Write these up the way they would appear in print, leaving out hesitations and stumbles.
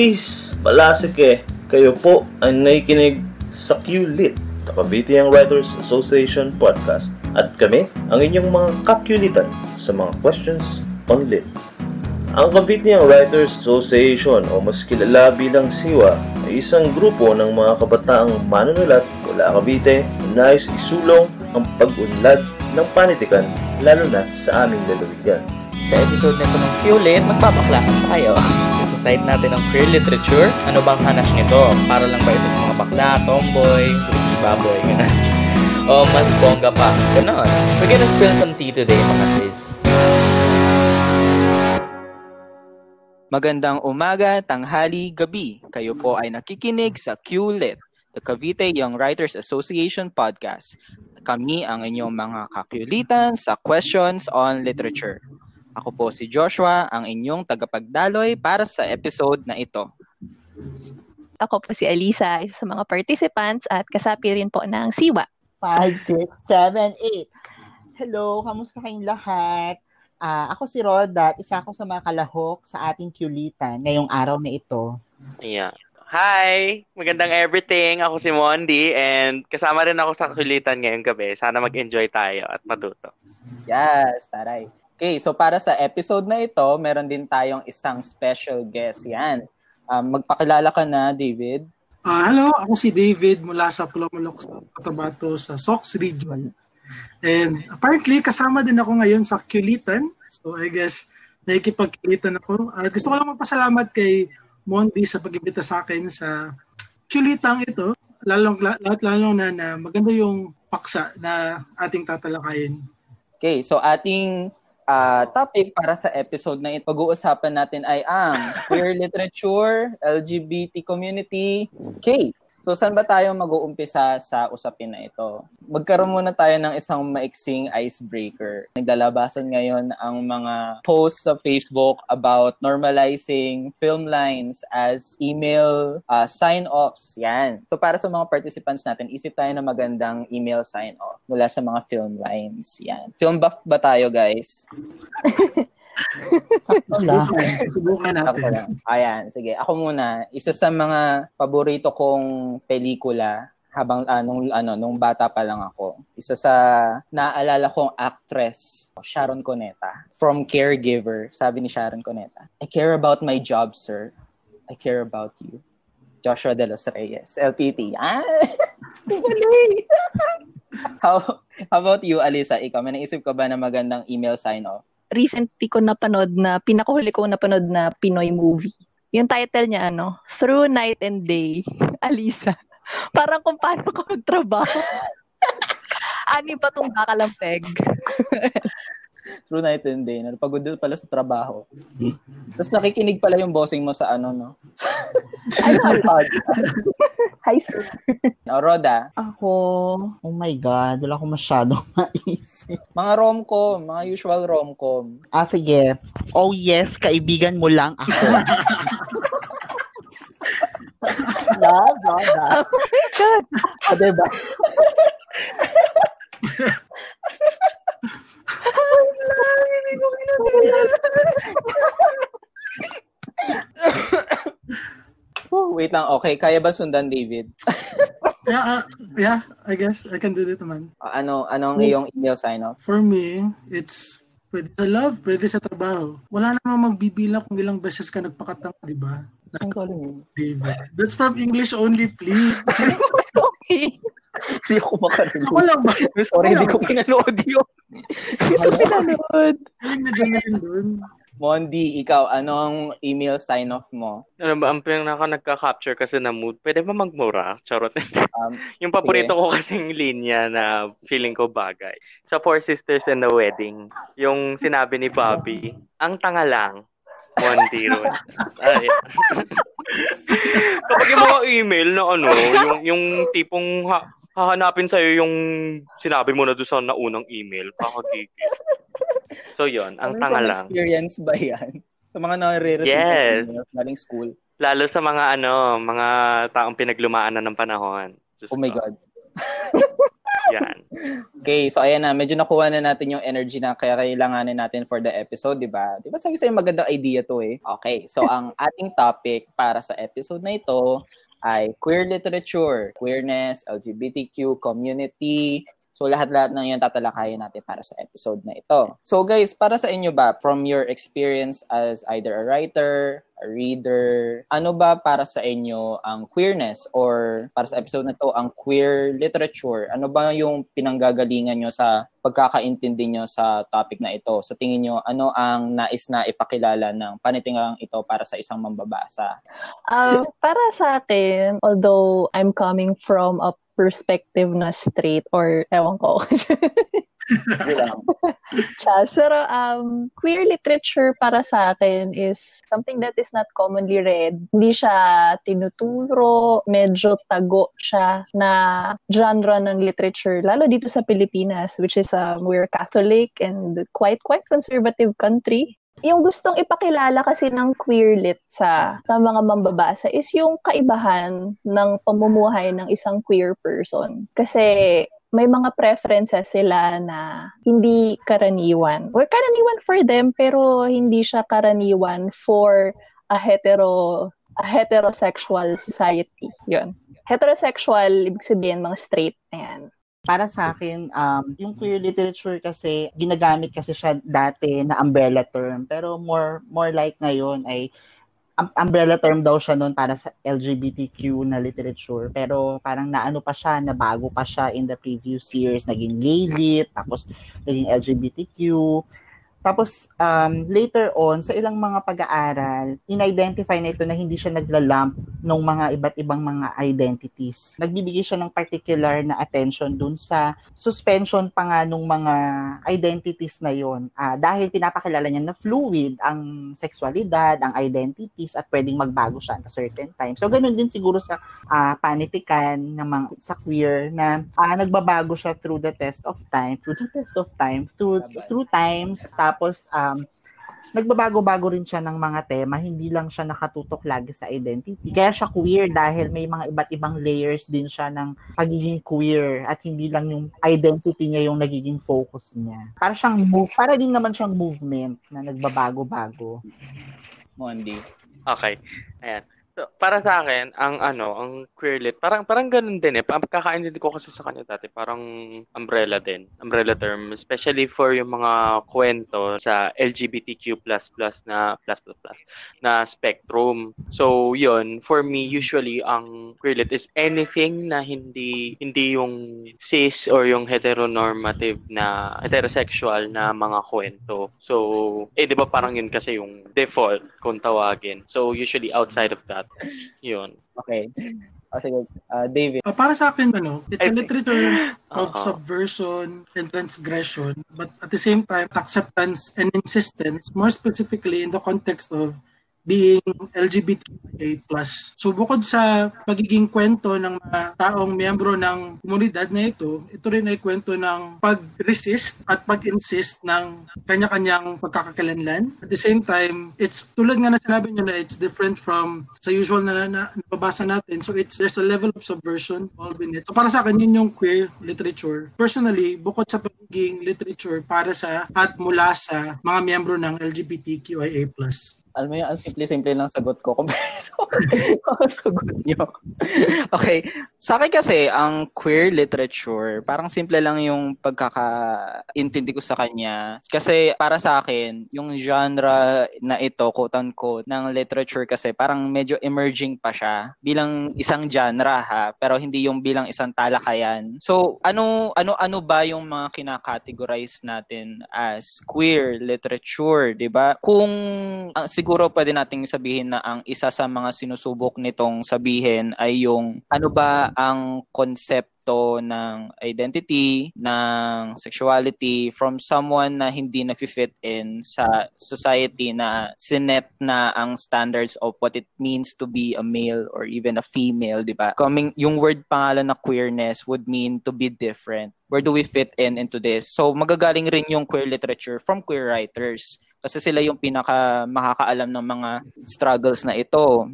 Peace Balasike, kayo po ay nakikinig sa QLIT, the Cavite Young Writers Association Podcast. At kami ang inyong mga kakulitan sa mga questions pang-lit. Ang Cavite Young Writers Association o mas kilala bilang SIWA ay isang grupo ng mga kabataang manunulat mula Cavite na nais isulong ang pag-unlad ng panitikan lalo na sa aming lalawigan. Sa episode nito ng QLIT, magbabaklahan tayo. Sa site natin ng queer literature, ano bang hanas nito? Para lang ba ito sa mga bakla, tomboy, pretty baboy, gano'n? O mas bongga pa, gano'n. We're gonna spill some tea today, mga sis. Magandang umaga, tanghali, gabi. Kayo po ay nakikinig sa QLIT, the Cavite Young Writers Association Podcast. Kami ang inyong mga kakulitan sa questions on literature. Ako po si Joshua, ang inyong tagapagdaloy para sa episode na ito. Ako po si Alisa, isa sa mga participants at kasapi rin po ng SIWA. 5, 6, 7, 8. Hello, kamusta kayong lahat? Ako si Rod at isa ako sa mga kalahok sa ating QLITan ngayong araw na ito. Yeah. Hi! Magandang everything. Ako si Mondi and kasama rin ako sa QLITan ngayong gabi. Sana mag-enjoy tayo at matuto. Yes, taray. Okay, so para sa episode na ito, meron din tayong isang special guest yan. Magpakilala ka na, David. Hello, ako si David mula sa Pulomolok sa Cotabato sa Sox Region. And apparently, kasama din ako ngayon sa QLITan. So I guess, nakikipag-QLITan ako. Gusto ko lang magpasalamat kay Mondi sa pag-imbita sa akin sa QLITan ito. Lalo na maganda yung paksa na ating tatalakayin. Okay, so ating topic para sa episode na ito, pag-uusapan natin ay ang queer literature, LGBT community, K. So, saan ba tayo mag-uumpisa sa usapin na ito? Magkaroon muna tayo ng isang maiksing icebreaker. Naglalabasan ngayon ang mga posts sa Facebook about normalizing film lines as email sign-offs. Yan. So, para sa mga participants natin, isip tayo ng magandang email sign-off mula sa mga film lines. Yan. Film buff ba tayo, guys? Subukan natin. Ayan, sige. Ako muna, isa sa mga paborito kong pelikula habang nung bata pa lang ako. Isa sa naalala kong actress, Sharon Cuneta, from Caregiver. Sabi ni Sharon Cuneta, "I care about my job, sir. I care about you." Joshua De Los Reyes, LTT. Ah! How about you, Alisa? Ikaw, may naisip ka ba na magandang email sign-off? Recently ko napanood na, pinakahuli ko napanood na Pinoy movie. Yung title niya, Through Night and Day, Alisa. Parang kung paano ko magtrabaho. Ani ba itong kakalampeg? Through Night and Day. Napagod doon pala sa trabaho. Tapos nakikinig pala yung bossing mo sa Hi, sir. Roda. Ako, oh my God, wala akong masyadong maisip. Mga rom-com, mga usual rom-com. Sige. Oh yes, kaibigan mo lang ako. Love. Oh my God. Diba? Hindi ko wait lang, okay. Kaya ba sundan, David? Yeah, I guess. I can do that naman. Anong iyong email sign-off? For me, it's pwede sa love, pwede sa trabaho. Wala namang magbibilang kung ilang beses ka nagpakatanga, di ba? David. That's from English only, please. Okay. Hindi ako makalulog. Ako lang ba? Sorry, hindi ko pinanood yun. So, pinanood. Medyo na rin doon. Mondi, ikaw, anong email sign-off mo? Ano ba, ang pinaka-nagka-capture kasi na mood, pwede ba magmura? Charot. Yung paborito sige ko kasing linya na feeling ko bagay. Sa Four Sisters and the Wedding, yung sinabi ni Bobby, ang tanga lang, Mondi ron. Kapag yung mga email na yung tipong hahanapin sa'yo yung sinabi mo na doon sa naunang email, pakagigil. So yun, ang tanga lang. Experience ba yan? Sa mga nare-receive galing school? Lalo sa mga mga taong pinaglumaan na ng panahon. Just oh my God. Yan. Okay, so ayan na, medyo nakuha na natin yung energy na kaya kailanganin natin for the episode, di ba? Di ba sabi sa'yo magandang idea to eh? Okay, so ang ating topic para sa episode na ito ay queer literature, queerness, LGBTQ community. So lahat-lahat ng yan tatalakayin natin para sa episode na ito. So guys, para sa inyo ba, from your experience as either a writer, a reader, ano ba para sa inyo ang queerness or para sa episode na to ang queer literature? Ano ba yung pinanggagalingan nyo sa pagkakaintindi nyo sa topic na ito? Sa tingin nyo, ano ang nais na ipakilala ng panitingang ito para sa isang mambabasa? Para sa akin, although I'm coming from a perspective na straight or ewan ko. Pero queer literature para sa akin is something that is not commonly read. Hindi siya tinuturo, medyo tago siya na genre ng literature, lalo dito sa Pilipinas, which is we're Catholic and quite conservative country. Yung gustong ipakilala kasi ng queer lit sa mga mambabasa is yung kaibahan ng pamumuhay ng isang queer person. Kasi may mga preferences sila na hindi karaniwan. Or karaniwan for them, pero hindi siya karaniwan for a heterosexual society. Yun. Heterosexual, ibig sabihin mga straight. Ayan. Para sa akin, yung queer literature kasi, ginagamit kasi siya dati na umbrella term. Pero more like ngayon ay, umbrella term daw siya noon para sa LGBTQ na literature. Pero parang naano pa siya, nabago pa siya in the previous years. Naging gay lit, tapos naging LGBTQ. Tapos, later on, sa ilang mga pag-aaral, in-identify na ito na hindi siya naglalump ng mga iba't ibang mga identities. Nagbibigay siya ng particular na attention dun sa suspension pa nga nung mga identities na yon. Dahil pinapakilala niya na fluid ang sexualidad, ang identities, at pwedeng magbago siya at a certain time. So, ganun din siguro sa panitikan ng mga, sa queer na nagbabago siya through times, tapos nagbabago-bago rin siya ng mga tema, hindi lang siya nakatutok lagi sa identity. Kaya siya queer dahil may mga iba't ibang layers din siya ng pagiging queer at hindi lang yung identity niya yung nagiging focus niya. Para din naman siyang movement na nagbabago-bago. Mondi. Okay. Ayan. So, para sa akin, ang queer lit, parang ganun din eh. Pagkakaintindi ko kasi sa kanya dati, parang umbrella din. Umbrella term, especially for yung mga kwento sa LGBTQ++ na spectrum. So, yun, for me, usually, ang queer lit is anything na hindi yung cis or yung heteronormative na heterosexual na mga kwento. So, di ba parang yun kasi yung default kung tawagin. So, usually outside of that. Yun. Okay. Sige, David. Para sa akin, it's a literature of subversion and transgression, but at the same time, acceptance and insistence, more specifically in the context of being LGBTQIA+. So bukod sa pagiging kwento ng mga taong miyembro ng komunidad na ito rin ay kwento ng pag-resist at pag-insist ng kanya-kanyang pagkakakilanlan. At the same time, it's tulad nga na sinabi nyo na it's different from sa usual na nababasa natin. So there's a level of subversion involved in it. So para sa akin, yun yung queer literature. Personally, bukod sa pagiging literature para sa at mula sa mga miyembro ng LGBTQIA+. Alam mo yun, ang simple-simple lang sagot ko compare sa sagot niyo. Okay. Sa akin kasi, ang queer literature, parang simple lang yung pagkakaintindi ko sa kanya. Kasi para sa akin, yung genre na ito, quote-unquote, ng literature kasi parang medyo emerging pa siya bilang isang genre ha, pero hindi yung bilang isang talakayan. So, ano ba yung mga kinakategorize natin as queer literature, di ba? Kung siguro pwede nating sabihin na ang isa sa mga sinusubok nitong sabihin ay yung ano ba ang konsepto ng identity, ng sexuality from someone na hindi nag-fit in sa society na sinet na ang standards of what it means to be a male or even a female, di ba? Yung word pangalan na queerness would mean to be different. Where do we fit into this? So magagaling rin yung queer literature from queer writers kasi sila yung pinaka makakaalam ng mga struggles na ito.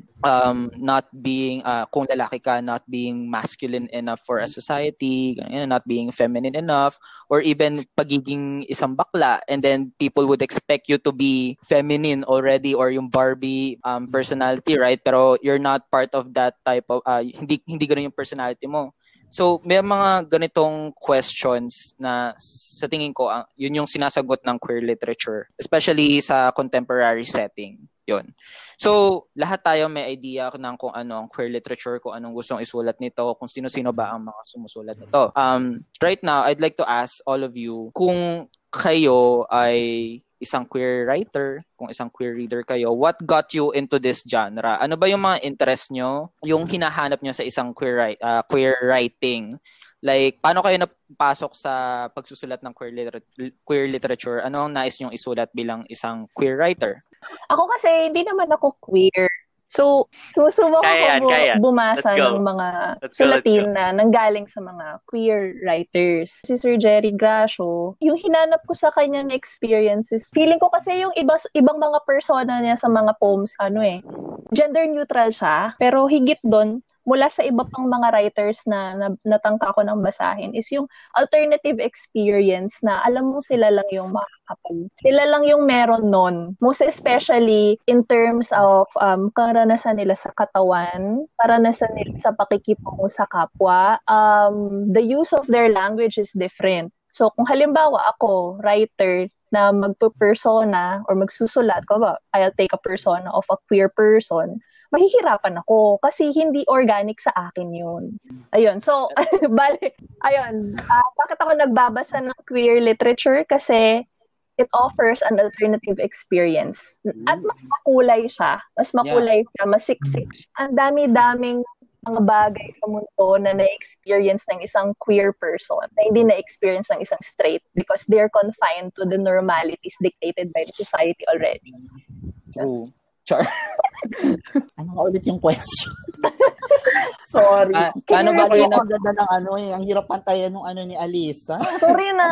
Not being, kung lalaki ka, not being masculine enough for a society, not being feminine enough, or even pagiging isang bakla, and then people would expect you to be feminine already or yung Barbie personality, right? Pero you're not part of that type of, hindi ganun yung personality mo. So, may mga ganitong questions na sa tingin ko, yun yung sinasagot ng queer literature, especially sa contemporary setting. Yun. So, lahat tayo may idea ng kung ano ang queer literature, kung anong gustong isulat nito, kung sino-sino ba ang mga sumusulat nito. Right now, I'd like to ask all of you, kung kayo ay isang queer writer, kung isang queer reader kayo, what got you into this genre? Ano ba yung mga interest nyo, yung hinahanap nyo sa isang queer writing? Like, paano kayo napasok sa pagsusulat ng queer literature? Ano ang nais nyong isulat bilang isang queer writer? Ako kasi, hindi naman ako queer. So, sumusubok ako bumasa ng mga sulatin na nanggaling sa mga queer writers. Si Sir Jerry Gracio, yung hinanap ko sa kanya na experiences, feeling ko kasi yung ibang mga persona niya sa mga poems, gender neutral siya, pero higit doon, mula sa iba pang mga writers na natangka ko ng basahin is yung alternative experience na alam mo sila lang yung makakapag. Sila lang yung meron nun. Most especially in terms of karanasan nila sa katawan, karanasan nila sa pakikitungo sa kapwa. The use of their language is different. So kung halimbawa ako, writer, na magpo-persona or magsusulat ko ba, I'll take a persona of a queer person, mahihirapan ako kasi hindi organic sa akin yun. Ayun, so, bakit ako nagbabasa ng queer literature? Kasi it offers an alternative experience. At mas makulay siya. Masiksik. Ang dami-daming mga bagay sa mundo na na-experience ng isang queer person na hindi na-experience ng isang straight because they're confined to the normalities dictated by the society already. True. Char. Ano nga ulit yung question? Sorry. Paano ba kayo nagdada ng ang hirap pantayan ng ni Alisa? Sorry na.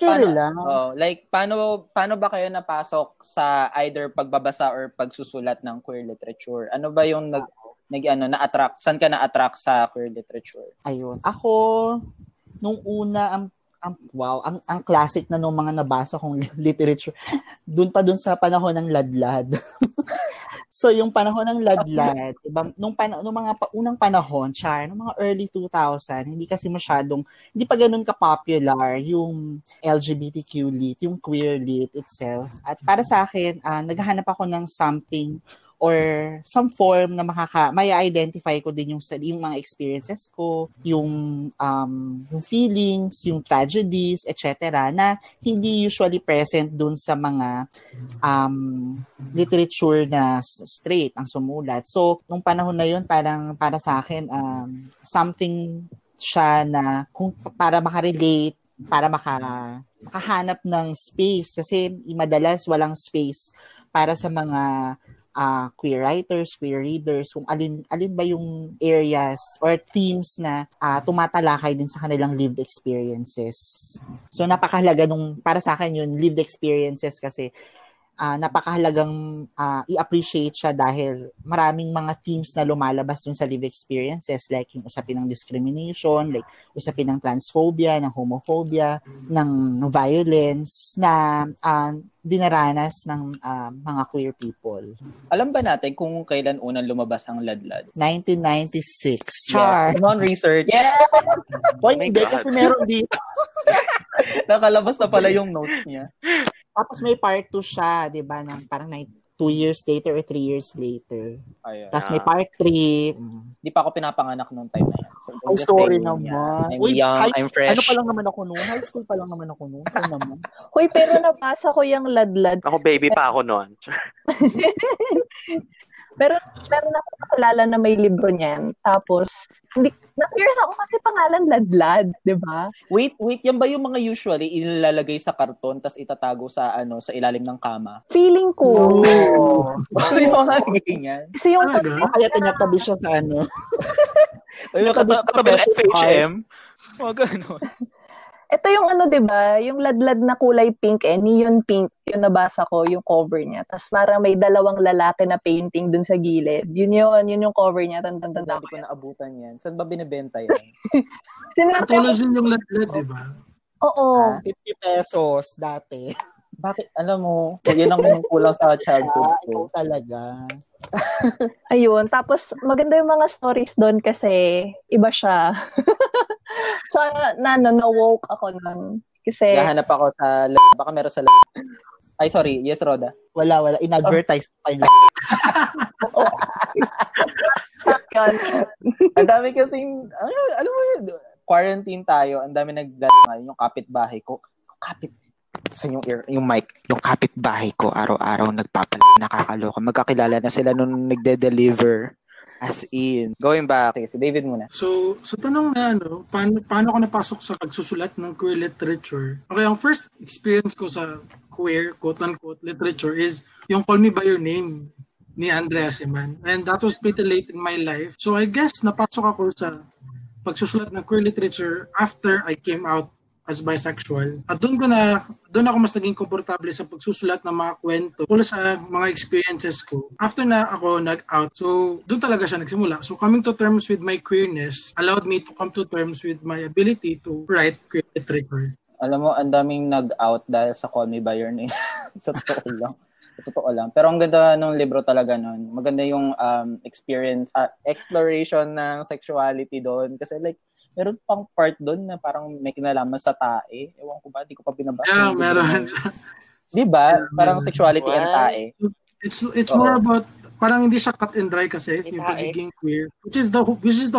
Kiri lang. Oh, like, paano ba kayo napasok sa either pagbabasa or pagsusulat ng queer literature? Ano ba yung na-attract? Saan ka na-attract sa queer literature? Ayun. Ako, nung una, ang classic na nung mga nabasa kong literature. Doon sa panahon ng Ladlad. So yung panahon ng Ladlad, diba, nung mga unang panahon, nung mga early 2000, hindi pa ganun ka-popular yung LGBTQ lit, yung queer lit itself. At para sa akin, naghahanap ako ng something or some form na may identify ko din yung mga experiences ko, yung feelings, yung tragedies, etc. na hindi usually present dun sa mga literature na straight ang sumulat. So, nung panahon na yun, parang para sa akin, something siya na kung para makarelate, para makahanap ng space. Kasi madalas walang space para sa mga queer writers, queer readers, kung alin ba yung areas or themes na tumatalakay din sa kanilang lived experiences. So napakahalaga para sa akin yun, lived experiences kasi napakahalagang i-appreciate siya dahil maraming mga themes na lumalabas dun sa lived experiences, like yung usapin ng discrimination, like usapin ng transphobia, ng homophobia, ng violence na dinaranas ng mga queer people. Alam ba natin kung kailan unang lumabas ang Ladlad? 1996. Char! Yeah. Non-research. Yeah! Why hindi? Kasi meron dito. Nakalabas na pala yung notes niya. Tapos may part 2 siya, di ba? Parang 2 years later or 3 years later. Ayun. Tapos may part 3. Di pa ako pinapanganak noong time na yan. So, sorry naman. I'm young, I'm fresh. Ano pa lang naman ako noon? High school pa lang naman ako noon. Uy, pero nabasa ko yung Ladlad. Ako baby pa ako noon. Pero meron ako nakilala na may libro niyan. Tapos, na-curious ako kasi pangalan Ladlad, di ba? Wait, yan ba yung mga usually inilalagay sa karton tapos itatago sa sa ilalim ng kama? Feeling ko. No. Yung mga ganyan. Kasi yung kaya tinatabi siya sa Yung katabi ng FHM. Mga ganun. Ito yung ano, diba? Yung ladlad na kulay pink, eh. Neon pink. Yung nabasa ko, yung cover niya. Tapos parang may dalawang lalaki na painting dun sa gilid. Yun yung cover niya. Tanda ko na abutan yan. Saan ba binibenta yan? Patulos yun yung ladlad, diba? Oo. 50 pesos dati. Bakit? Alam mo, yun ang kulang sa childhood ko. Talaga. Ayun. Tapos, maganda yung mga stories doon kasi iba siya. So, na-woke ako nun. Kasi... Nahanap ako sa baka meron sa Ay, sorry. Yes, Roda. Wala. In-advertise ko pa yung Oo. Ang dami kasing, alam mo yun, quarantine tayo. Ang dami nag-lala. Yung kapitbahay ko. Sa yung mic, yung kapitbahay ko araw-araw nakakaloka. Magkakilala na sila nung nagde-deliver. As in, going back, si David muna. So tanong na ano, paano ako napasok sa pagsusulat ng queer literature? Okay, ang first experience ko sa queer, quote-unquote, literature is yung Call Me By Your Name ni Andrea Siman. And that was pretty late in my life. So I guess napasok ako sa pagsusulat ng queer literature after I came out as bisexual. At doon ako mas naging komportable sa pagsusulat ng mga kwento tungkol sa mga experiences ko. After na ako nag-out, so doon talaga siya nagsimula. So coming to terms with my queerness allowed me to come to terms with my ability to write queer literature. Alam mo, ang daming nag-out dahil sa Call Me By Your Name. Sa totoo lang. Pero ang ganda ng libro talaga nun. Maganda yung experience, exploration ng sexuality doon. Kasi like, meron pang part doon na parang may kinalaman sa tae. Ewan ko ba, di ko pa binabasa. Yeah, meron. Di ba? Parang sexuality and tae. It's more about, parang hindi siya cut and dry kasi yung pagiging queer. Which is the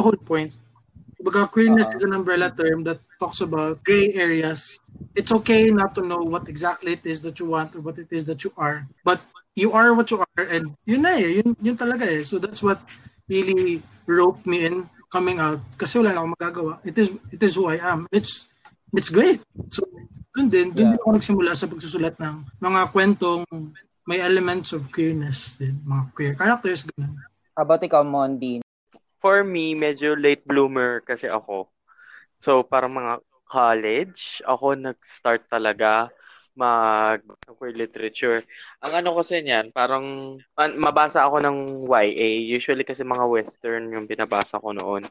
whole point. Kumbaga, queerness is an umbrella term that talks about gray areas. It's okay not to know what exactly it is that you want or what it is that you are. But you are what you are and yun na eh. Yun talaga eh. So that's what really roped me in coming out kasi wala na akong magagawa. It is who I am. It's great. So doon din ako nagsimula sa pagsusulat ng mga kwentong may elements of queerness din, mga queer characters ganun. About ikaw, Mondin? For me, medyo late bloomer kasi ako. So parang mga college, ako nag-start talaga mag-queer literature. Ang ano kasi niyan, parang mabasa ako ng YA. Usually kasi mga Western yung binabasa ko noon.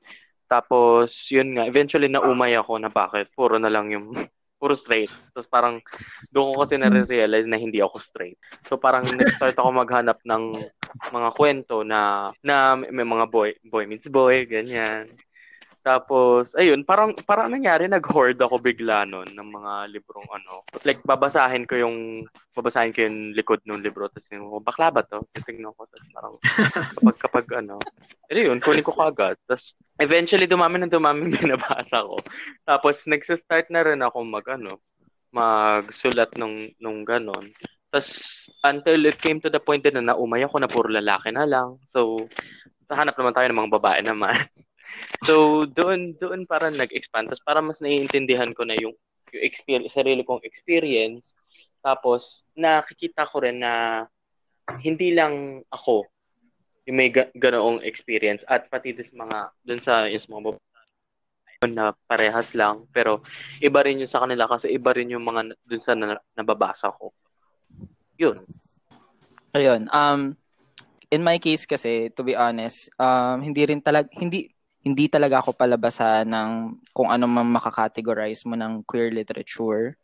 Tapos, yun nga, eventually naumay ako na bakit. Puro na lang yung, puro straight. Tapos parang, doon ko kasi na-realize na hindi ako straight. So parang nag-start ako maghanap ng mga kwento na may mga boy meets boy, ganyan. Tapos, ayun, parang nangyari, nag-hoard ako bigla nun ng mga librong ano. Like, babasahin ko yung likod ng libro. Tapos, bakla ba to? Titignan ko. Tapos, parang, kapag ano. Ayun, kunin ko kagad. Tapos, eventually, dumami binabasa ko. Tapos, nagsistart na rin ako magsulat nung ganon. Tapos, until it came to the point din na naumay ako na puro lalaki na lang. So, hanap naman tayo ng mga babae naman. So, doon parang nag-expand. Tapos parang mas naiintindihan ko na yung experience, sarili kong experience. Tapos, nakikita ko rin na hindi lang ako yung may ganoong experience. At pati doon sa mga na parehas lang. Pero, iba rin yung sa kanila kasi iba rin yung mga doon sa nababasa ko. Yun. Ayun. In my case kasi, to be honest, hindi talaga ako palabasa ng kung ano man makakategorize mo ng queer literature.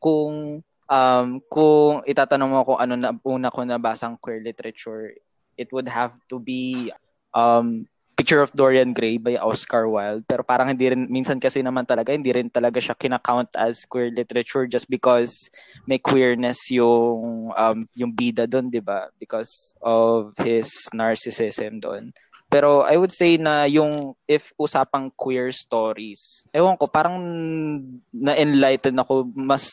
Kung itatanong mo kung ano na una ko nabasang queer literature, it would have to be Picture of Dorian Gray by Oscar Wilde. Pero parang minsan kasi naman talaga hindi rin talaga siya kinakount as queer literature just because may queerness yung bida doon, di ba? Because of his narcissism doon. Pero I would say na yung if usapang queer stories, ewan ko, parang mas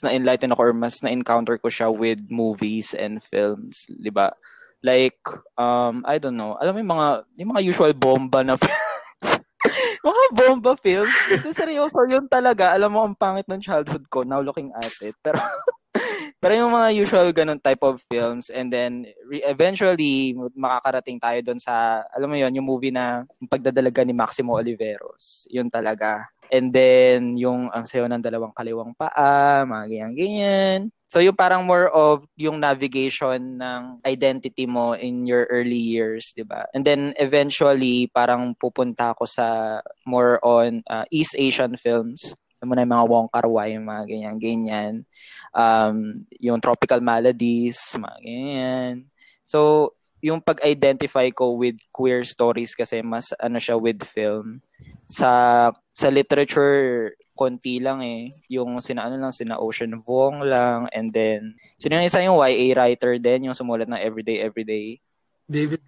na-enlighten ako or mas na-encounter ko siya with movies and films, di ba? Like, I don't know, alam mo yung mga usual bomba na mga bomba films, ito seryoso yun talaga, alam mo ang pangit ng childhood ko now looking at it, pero... Pero yung mga usual ganun type of films and then eventually makakarating tayo doon sa, alam mo yun, yung movie na yung pagdadalaga ni Maximo Oliveros. Yun talaga. And then, yung ang sayo ng dalawang kaliwang paa, mga ganyan-ganyan. So, yung parang more of yung navigation ng identity mo in your early years, di ba? And then, eventually, parang pupunta ako sa more on East Asian films. Muna yung mga Wong Kar-wai, mga ganyan-ganyan. Yung Tropical Maladies, mga ganyan. So, yung pag-identify ko with queer stories kasi mas ano siya with film. Sa literature, konti lang eh. Yung sina Ocean Vuong lang. And then, sino yung isa yung YA writer din, yung sumulat ng Everyday. David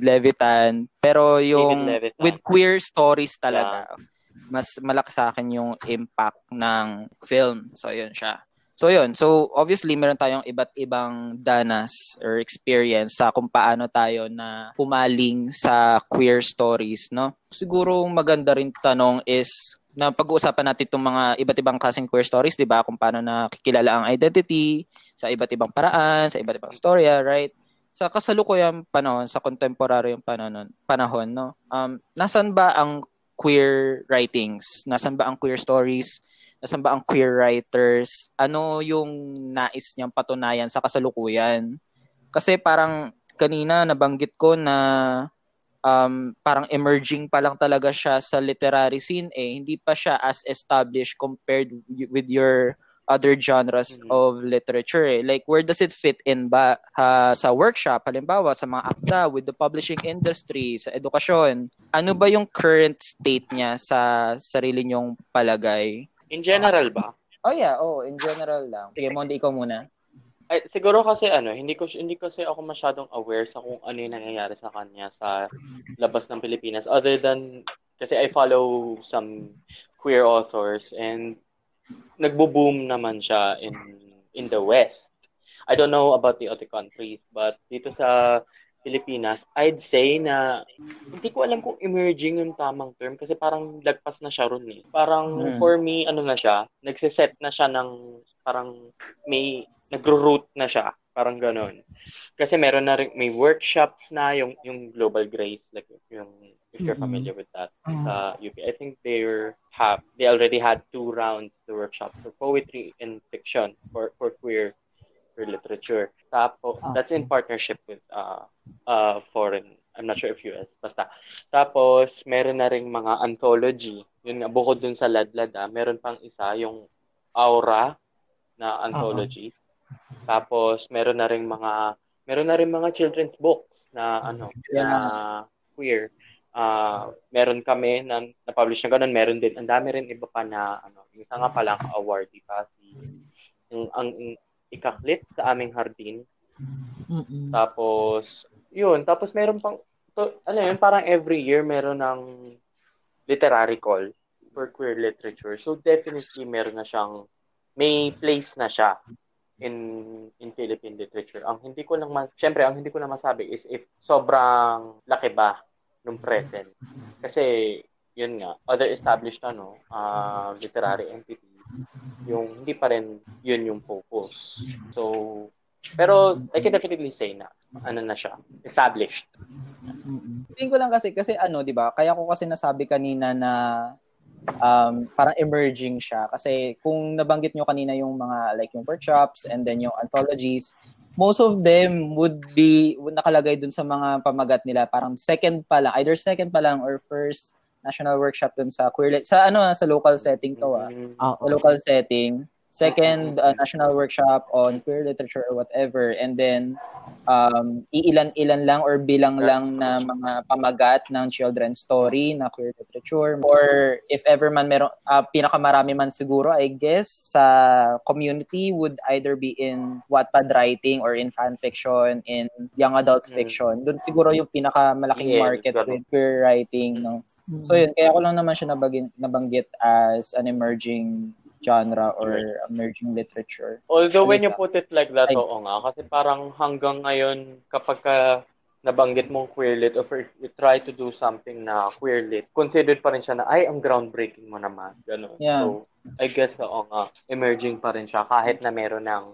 Levitan. Pero yung Levitan. With queer stories talaga. Yeah. Mas malaki sa akin yung impact ng film. So, yun siya. So, yun. So, obviously, meron tayong iba't ibang danas or experience sa kung paano tayo na pumaling sa queer stories, no? Siguro, maganda rin tanong is na pag-uusapan natin itong mga iba't ibang klaseng queer stories, di ba? Kung paano nakikilala ang identity sa iba't ibang paraan, sa iba't ibang storya, right? Sa kasalukuyang panahon, sa kontemporaryong panahon, no? Nasaan ba ang queer writings? Nasaan ba ang queer stories? Nasaan ba ang queer writers? Ano yung nais niyang patunayan sa kasalukuyan? Kasi parang kanina nabanggit ko na parang emerging pa lang talaga siya sa literary scene eh. Hindi pa siya as established compared with your other genres of literature eh. Like, where does it fit in ba? Sa workshop, halimbawa, sa mga akda, with the publishing industry, sa edukasyon. Ano ba yung current state niya sa sarili niyong palagay? In general ba? In general lang. Sige, Mondi, ikaw muna. Ay, siguro kasi hindi ko kasi ako masyadong aware sa kung ano yung nangyayari sa kanya sa labas ng Pilipinas. Other than, kasi I follow some queer authors and nagbo-boom naman siya in the West. I don't know about the other countries, but dito sa Pilipinas, I'd say na hindi ko alam kung emerging yung tamang term kasi parang lagpas na siya ron eh. Parang for me, nagsiset na siya ng parang may nagro-root na siya. Parang ganun. Kasi meron na rin, may workshops na yung Global Grace, like yung if you're familiar with that, sa UP. I think they already had 2 rounds the workshops for poetry and fiction for queer literature. Tapos, that's in partnership with foreign, I'm not sure if US, basta. Tapos, meron na ring mga anthology. Yun nga, bukod dun sa Ladlad, meron pang isa, yung Aura na anthology. Tapos, meron na ring mga children's books na queer. Meron kami na publish na ganun, meron din ang dami rin iba pa na yung isa nga palang award pa si ang ikaklit sa aming hardin. Tapos meron pang parang every year meron ng literary call for queer literature. So definitely may place na siya in Philippine literature. Ang hindi ko lang masabi is if sobrang laki ba nung present. Kasi, yun nga, other established literary entities, yung hindi pa rin yun yung focus. So, pero I can definitely say na, na siya, established. Tingin ko lang kasi, di ba, kaya ko kasi nasabi kanina na parang emerging siya. Kasi kung nabanggit nyo kanina yung mga, like yung workshops and then yung anthologies, most of them would nakalagay dun sa mga pamagat nila, parang either second pa lang or first national workshop dun sa QLIT. Sa local setting to local setting, second national workshop on queer literature or whatever. And then iilan-ilan lang or bilang lang na mga pamagat ng children's story na queer literature. Or if ever man meron, pinakamarami man siguro, I guess, sa community would either be in Wattpad writing or in fan fiction, in young adult fiction. Doon siguro yung pinakamalaking market with queer writing. No? So yun, kaya ko lang naman siya nabanggit as an emerging genre or emerging literature. Although when you put it like that, kasi parang hanggang ngayon kapag nabanggit mong queer lit or if you try to do something na queer lit, considered pa rin siya na ang groundbreaking mo naman. Ganun. Yeah. So I guess emerging pa rin siya kahit na meron ng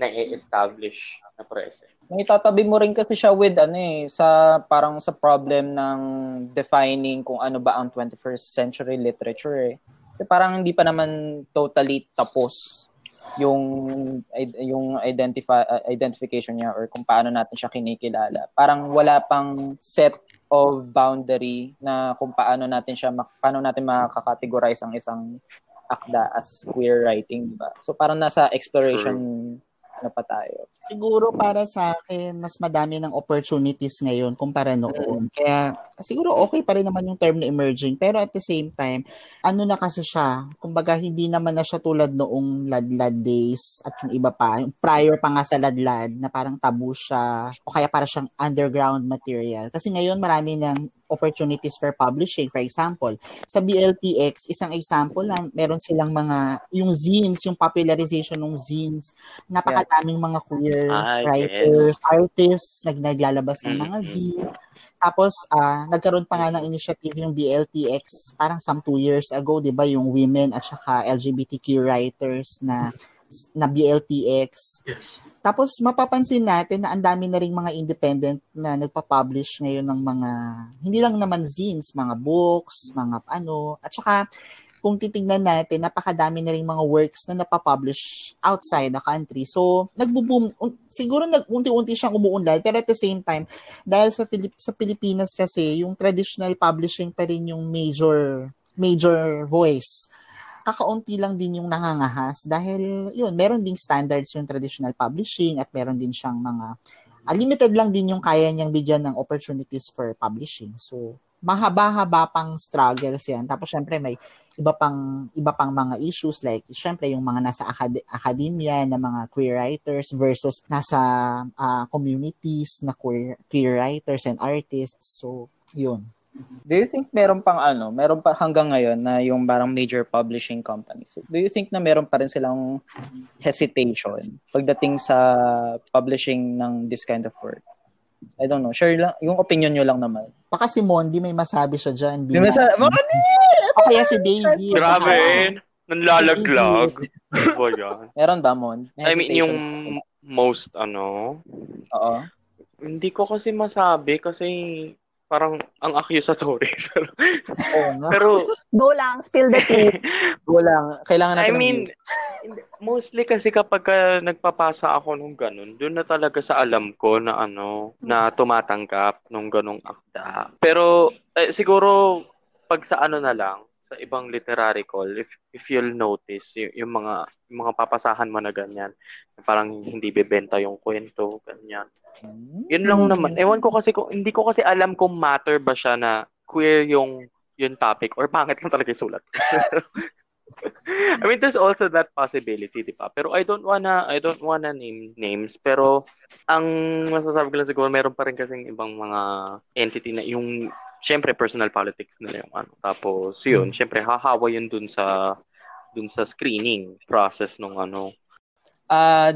na-establish na present. Itatabi mo rin kasi siya with ano eh, sa parang sa problem ng defining kung ano ba ang 21st century literature eh. Kasi parang hindi pa naman totally tapos yung identification niya or kung paano natin siya kinikilala. Parang wala pang set of boundary na kung paano natin siya paano natin makakategorize ang isang akda as queer writing, diba? So parang nasa exploration ano pa tayo. Siguro para sa akin, mas madami ng opportunities ngayon kumpara noon. Kaya siguro okay pa rin naman yung term na emerging. Pero at the same time, ano na kasi siya, kumbaga hindi naman na siya tulad noong Ladlad days at yung iba pa, yung prior pa nga sa Ladlad na parang tabu siya o kaya para siyang underground material. Kasi ngayon marami ng opportunities for publishing. For example, sa BLTX, isang example lang, meron silang mga, yung zines, yung popularization ng zines, napakadaming mga queer writers, artists, naglalabas ng mga zines. Tapos, nagkaroon pa nga ng initiative yung BLTX, parang some 2 years ago, di ba, yung women at saka LGBTQ writers na BLTX. Yes. Tapos mapapansin natin na ang dami na ring mga independent na nagpa-publish ngayon ng mga hindi lang naman zines, mga books, mga ano. At saka kung titingnan natin, napakadami na ring mga works na napapublish outside the country. So, nagbo-boom. Siguro nag-unti-unti siyang umuunlad, pero at the same time, dahil sa Pilipinas kasi, yung traditional publishing pa rin yung major voice. Kakaunti lang din yung nangangahas dahil yun, meron ding standards yung traditional publishing at meron din siyang mga limited lang din yung kaya niyang bigyan ng opportunities for publishing. So, mahaba-haba pang struggles yan. Tapos, syempre, may iba pang mga issues like, syempre, yung mga nasa academia na mga queer writers versus nasa communities na queer writers and artists. So, yun. Do you think meron pa hanggang ngayon na yung parang major publishing companies? Do you think na meron pa rin silang hesitation pagdating sa publishing ng this kind of work? I don't know. Share lang. Yung opinion nyo lang naman. Baka si Mondi may masabi siya dyan. Di masabi. Mondi! O kaya si Davey. Grabe eh. Nanlalaglag. Meron ba, Mon? I mean, yung most ano. Oo. Hindi ko kasi masabi kasi parang ang accusatory. Pero go lang, spill the tea. Go lang. Kailangan natin. I mean, mostly kasi kapag nagpapasa ako nung ganun, doon na talaga sa alam ko na ano, na tumatanggap nung ganung akda. Pero siguro pag sa ano na lang, sa ibang literary call, if you'll notice, yung mga papasahan mo na ganyan, parang hindi bebenta yung kwento, ganyan. Yun lang naman. Ewan ko kasi, hindi ko kasi alam kung matter ba siya na queer yung topic or pangit lang talaga yung sulat. I mean, there's also that possibility, di ba? Pero I don't wanna name names, pero ang masasabi ko lang siguro, meron pa rin kasing ibang mga entity na yung, syempre, personal politics nila yung ano. Tapos, yun, syempre, hahawa yun dun sa screening process nung ano.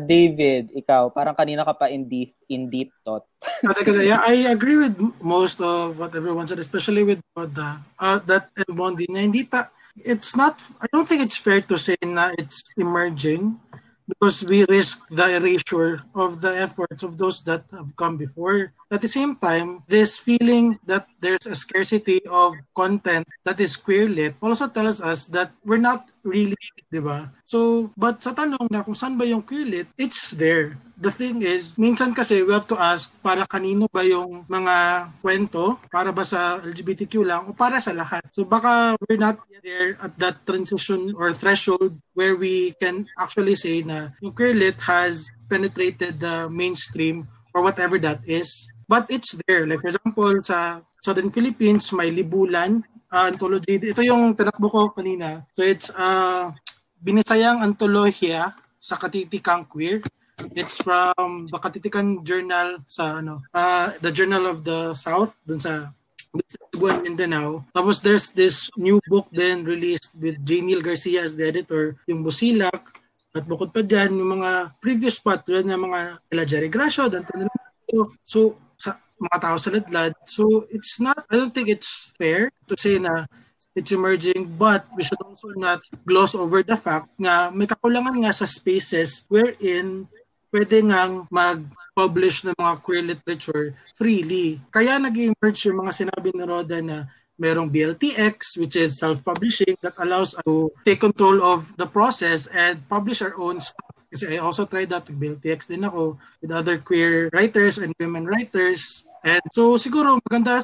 David, ikaw, parang kanina ka pa in deep thought. Yeah, I agree with most of what everyone said, especially with that El Bondi na hindi it's not, I don't think it's fair to say na it's emerging because we risk the erasure of the efforts of those that have come before. At the same time, this feeling that there's a scarcity of content that is queer-lit also tells us that we're not really, di ba? So, but sa tanong na kung saan ba yung QLIT, it's there. The thing is, minsan kasi we have to ask para kanino ba yung mga kwento, para ba sa LGBTQ lang o para sa lahat. So baka we're not there at that transition or threshold where we can actually say na yung QLIT has penetrated the mainstream or whatever that is. But it's there. Like for example, sa Southern Philippines, may Libulan anthology. Ito yung tinakbo ko kanina. So it's Bisayang Antolohiya sa Katitikan Queer. It's from the Katitikan Journal sa the Journal of the South dun sa Buwan Mindanao. Tapos there's this new book then released with J. Neil Garcia as the editor, yung Busilak. At bukod pa dyan, yung mga previous part tulad ng mga kila Jerry Gracio, so mga tao sa Ladlad. So it's not, I don't think it's fair to say na it's emerging, but we should also not gloss over the fact na may kakulangan nga sa spaces wherein pwede ngang mag-publish ng mga queer literature freely. Kaya nag-emerge yung mga sinabi ni Roda na merong BLTX, which is self-publishing, that allows us to take control of the process and publish our own stuff. Kasi I also tried that with BLTX din ako, with other queer writers and women writers. And so maganda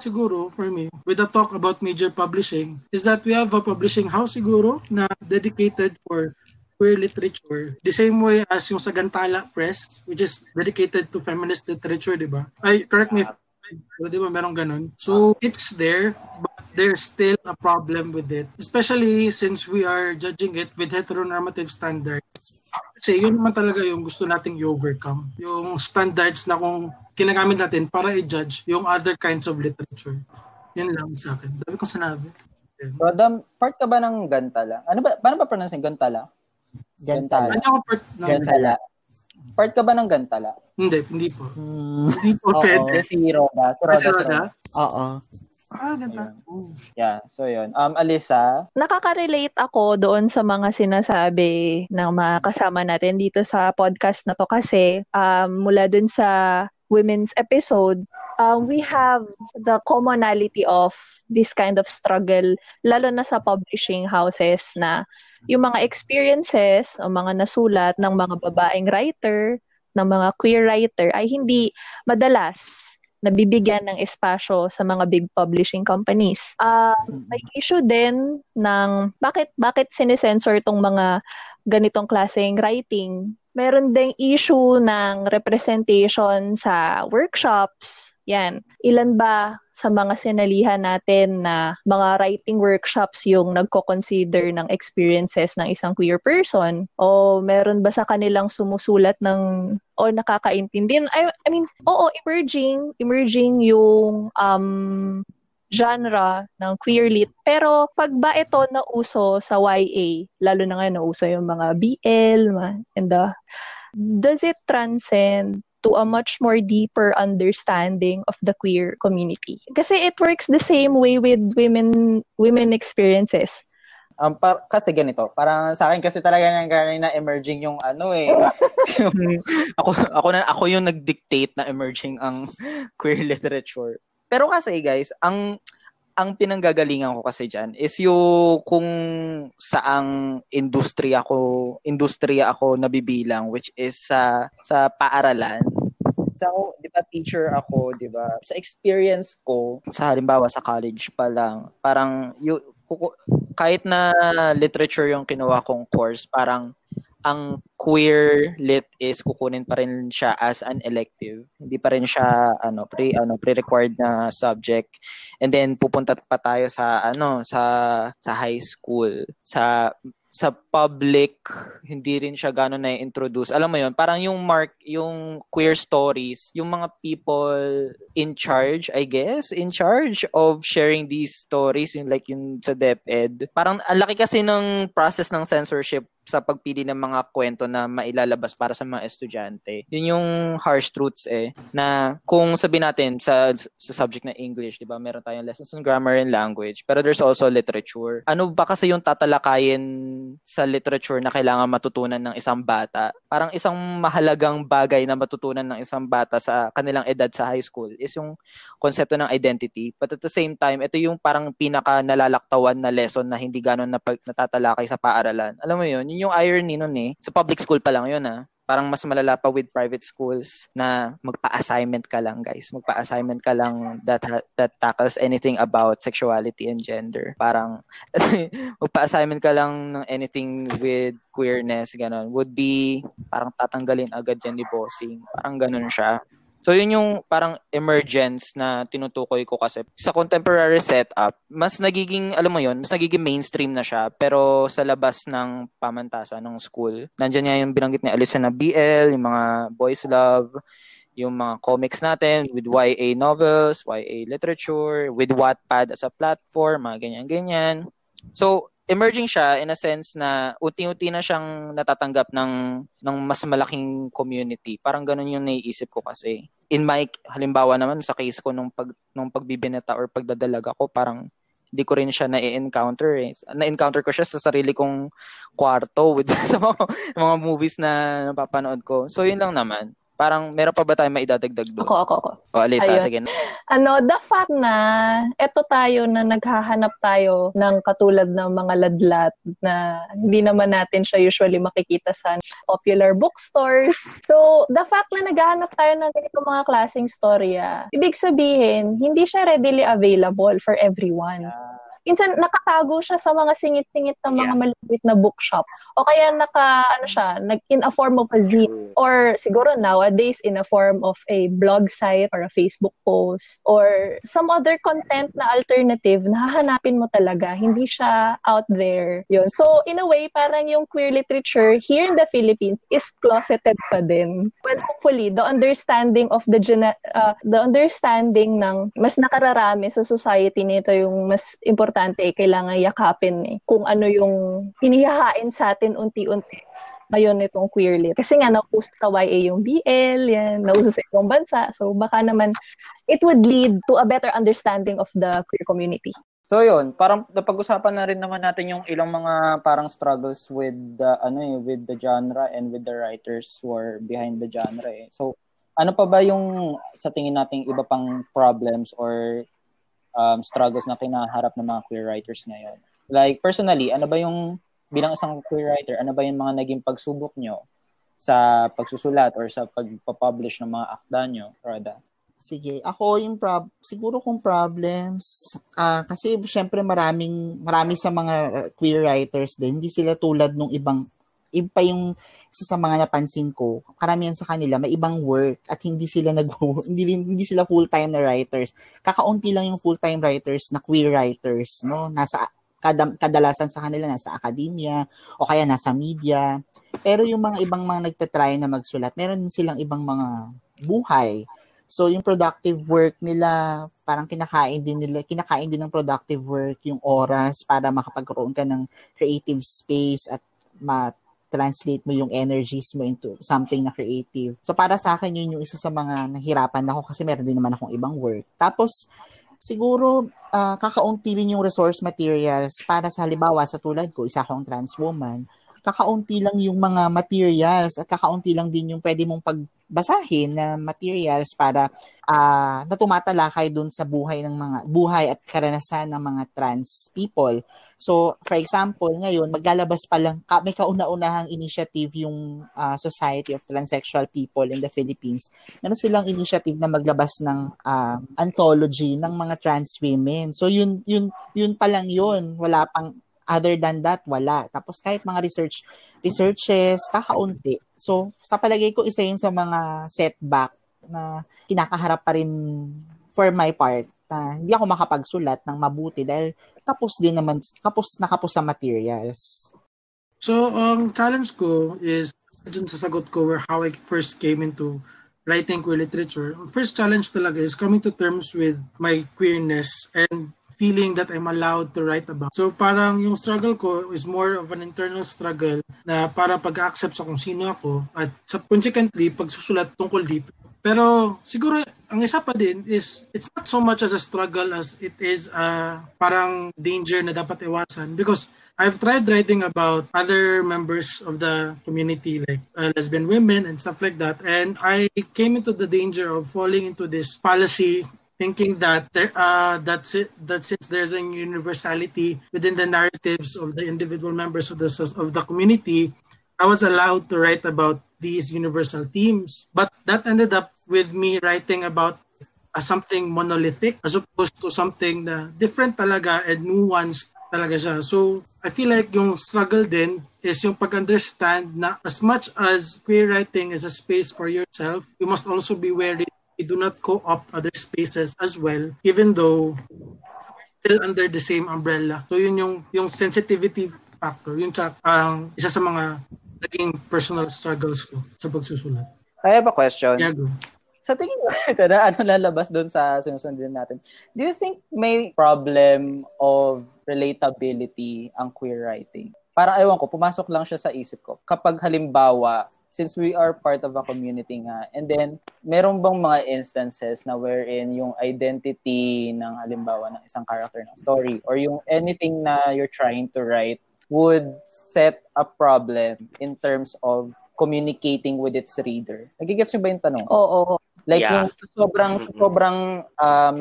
for me with the talk about major publishing is that we have a publishing house siguro na dedicated for queer literature. The same way as yung Sagantala Press, which is dedicated to feminist literature, di ba? Correct me if I'm wrong, di ba merong ganun? So it's there, but there's still a problem with it. Especially since we are judging it with heteronormative standards. Kasi yun naman talaga yung gusto nating i-overcome. Yung standards na kung kinagamit natin para i-judge yung other kinds of literature. Yun lang sa akin. Dami kong sanabi. Madam, part ka ba ng Gantala? Ano ba? Paano ba pronounce yung Gantala? Gantala. Ano part ng Gantala? Part ka ba ng Gantala? Hindi po. Hindi po. Oo, si Roda. Si Roda? Oo. Ganda. Yeah, so yun. Alisa? Nakaka-relate ako doon sa mga sinasabi ng mga kasama natin dito sa podcast na to kasi mula dun sa women's episode, we have the commonality of this kind of struggle, lalo na sa publishing houses na yung mga experiences o mga nasulat ng mga babaeng writer, ng mga queer writer ay hindi madalas nabibigyan ng espasyo sa mga big publishing companies. May issue din ng bakit sinesensor tong mga ganitong klaseng writing. Meron ding issue ng representation sa workshops. Yan. Ilan ba sa mga sinalihan natin na mga writing workshops yung nagko-consider ng experiences ng isang queer person? O meron ba sa kanilang sumusulat ng o nakakaintindi? I mean, oo, emerging yung genre ng queer lit. Pero pag ba ito nauso sa YA, lalo na nga nauso yung mga BL, and does it transcend to a much more deeper understanding of the queer community? Kasi it works the same way with women experiences. Kasi ganito, parang sa akin kasi talaga na emerging yung ako yung nag-dictate na emerging ang queer literature. Pero kasi guys, ang pinanggagalingan ko kasi diyan is yung kung saang industriya ako nabibilang, which is sa paaralan. So, di ba teacher ako, di ba? Sa experience ko, sa halimbawa sa college pa lang, parang kahit na literature yung kinuha kong course, parang ang queer lit is kukunin pa rin siya as an elective. Hindi pa rin siya pre-required na subject. And then pupunta pa tayo sa high school, sa public. Hindi rin siya gano'n na-introduce. Alam mo yun, parang yung queer stories, yung mga people in charge of sharing these stories, yung sa DepEd. Parang ang laki kasi ng process ng censorship sa pagpili ng mga kwento na mailalabas para sa mga estudyante. Yun yung harsh truths na kung sabi natin sa subject na English, di ba, meron tayong lessons on grammar and language, pero there's also literature. Ano ba kasi yung tatalakayin sa literature na kailangan matutunan ng isang bata? Parang isang mahalagang bagay na matutunan ng isang bata sa kanilang edad sa high school is yung konsepto ng identity. But at the same time, ito yung parang pinaka nalalaktawan na lesson na hindi ganon natatalakay sa paaralan. Alam mo yun? Yung irony nun sa public school pa lang yun Parang mas malala pa with private schools na magpa-assignment ka lang, guys. Magpa-assignment ka lang that tackles anything about sexuality and gender. Parang magpa-assignment ka lang ng anything with queerness, ganun. Would be parang tatanggalin agad yan ni bossing. Parang ganun siya. So yun yung parang emergence na tinutukoy ko kasi sa contemporary setup, mas nagiging mainstream na siya, pero sa labas ng pamantasan ng school. Nandiyan nga yung binanggit ni Alisa na BL, yung mga boys love, yung mga comics natin with YA novels, YA literature, with Wattpad as a platform, mga ganyan-ganyan. So emerging siya in a sense na unti-unti na siyang natatanggap ng mas malaking community. Parang ganun yung naiisip ko kasi. In my halimbawa naman sa case ko nung pagbibinata or pagdadalaga ko, parang Hindi ko rin siya na-encounter. Eh. Na-encounter ko siya sa sarili kong kwarto with sa mga movies na napapanood ko. So, yun lang naman. Parang meron pa ba tayo maidadagdag doon? Ako. O, Alisa, sige. The fact na eto tayo na naghahanap tayo ng katulad ng mga ladlat na hindi naman natin siya usually makikita sa popular bookstores. So, the fact na naghahanap tayo ng ganito mga klaseng storya, ibig sabihin, hindi siya readily available for everyone. Minsan, nakatago siya sa mga singit-singit ng mga maliliit na bookshop. O kaya, in a form of a zine. Or siguro nowadays, in a form of a blog site or a Facebook post. Or some other content na alternative, nahahanapin mo talaga. Hindi siya out there. Yun. So, in a way, parang yung queer literature here in the Philippines is closeted pa din. Well, hopefully, the understanding of the understanding ng mas nakararami sa society nito yung mas important kailangan yakapin kung ano yung hinihahain sa atin unti-unti ngayon itong queer lit. Kasi nga, nauso sa YA yung BL, yan, nauso sa ibang bansa. So, baka naman, it would lead to a better understanding of the queer community. So yun, parang napag-usapan na rin naman natin yung ilang mga parang struggles with the with the genre and with the writers who are behind the genre. Eh. So, ano pa ba yung sa tingin nating iba pang problems or struggles na kinaharap ng mga queer writers ngayon? Like, personally, ano ba yung, bilang isang queer writer, ano ba yung mga naging pagsubok nyo sa pagsusulat or sa pagpapublish ng mga akda nyo, Roda? Sige, ako yung siguro kung problems, kasi syempre marami sa mga queer writers din, hindi sila tulad nung iba yung isa sa mga napansin ko, karamihan sa kanila may ibang work at hindi sila full-time na writers. Kakaunti lang yung full-time writers na queer writers, no? Nasa kadalasan sa kanila nasa akademya o kaya nasa media. Pero yung mga ibang mga nagtatry na magsulat, meron din silang ibang mga buhay. So yung productive work nila, parang kinakain din ng productive work yung oras para makapagkaroon ka ng creative space at translate mo yung energies mo into something na creative. So, para sa akin, yun yung isa sa mga nahirapan ako kasi meron din naman akong ibang work. Tapos, siguro, kakaunti rin yung resource materials para sa halimbawa, sa tulad ko, isa akong trans woman, kakaunti lang yung mga materials at kakaunti lang din yung pwede mong pagbasahin na materials para na tumatalakay dun sa buhay at karanasan ng mga trans people. So, for example, ngayon, maglalabas pa lang, may kauna-unahang initiative yung Society of Transsexual People in the Philippines. Meron silang initiative na maglabas ng anthology ng mga trans women. So, yun pa lang yun. Wala pang, other than that, wala. Tapos, kahit mga researches, kakaunti. So, sa palagay ko, isa yun sa mga setback na kinakaharap pa rin for my part. Hindi ako makapagsulat ng mabuti dahil kapos sa materials. So, challenge ko is, dun sa sagot ko where how I first came into writing queer literature, first challenge talaga is coming to terms with my queerness and feeling that I'm allowed to write about. So, parang yung struggle ko is more of an internal struggle na para pag-accept sa kung sino ako at subsequently, pagsusulat tungkol dito. Pero siguro ang isa pa din is it's not so much as a struggle as it is parang danger na dapat iwasan because I've tried writing about other members of the community like lesbian women and stuff like that, and I came into the danger of falling into this fallacy thinking that that since there's a universality within the narratives of the individual members of the community, I was allowed to write about these universal themes, but that ended up with me writing about something monolithic as opposed to something na different talaga and nuanced talaga siya. So, I feel like yung struggle din is yung pag-understand na as much as queer writing is a space for yourself, you must also be wary you do not co-opt other spaces as well, even though we're still under the same umbrella. So, yun yung sensitivity factor, yun ang isa sa mga naging personal struggles ko sa pagsusulat. I have a question. Yeah, sa tingin mo, ano lalabas doon sa sinusundin natin? Do you think may problem of relatability ang queer writing? Para ewan ko, pumasok lang siya sa isip ko. Kapag halimbawa, since we are part of a community nga. And then, meron bang mga instances na wherein yung identity ng halimbawa ng isang character ng story or yung anything na you're trying to write would set a problem in terms of communicating with its reader? Nagigets niyo ba yung tanong? Oo. Like yung sobrang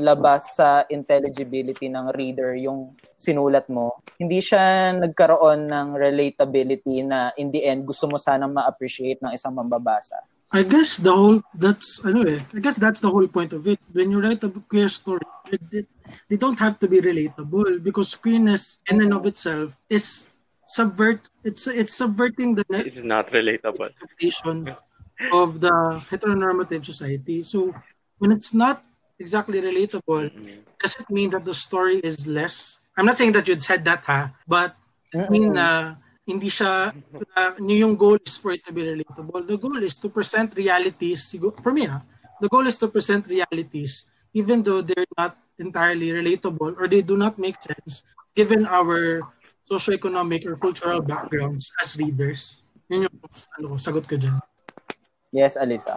labas sa intelligibility ng reader yung sinulat mo, hindi siya nagkaroon ng relatability na in the end gusto mo sanang ma-appreciate ng isang mambabasa. I guess that's the whole point of it. When you write a queer story, they don't have to be relatable because queerness in and of itself is subverting the net. It's not relatable. Of the heteronormative society. So when it's not exactly relatable, does it mean that the story is less? I'm not saying that you'd said that, but I mean, hindi siya, yung goal is for it to be relatable. The goal is to present realities, for me, the goal is to present realities, even though they're not entirely relatable or they do not make sense given our socioeconomic or cultural backgrounds as readers. Yun yung sagot ko dyan. Yes, Alisa.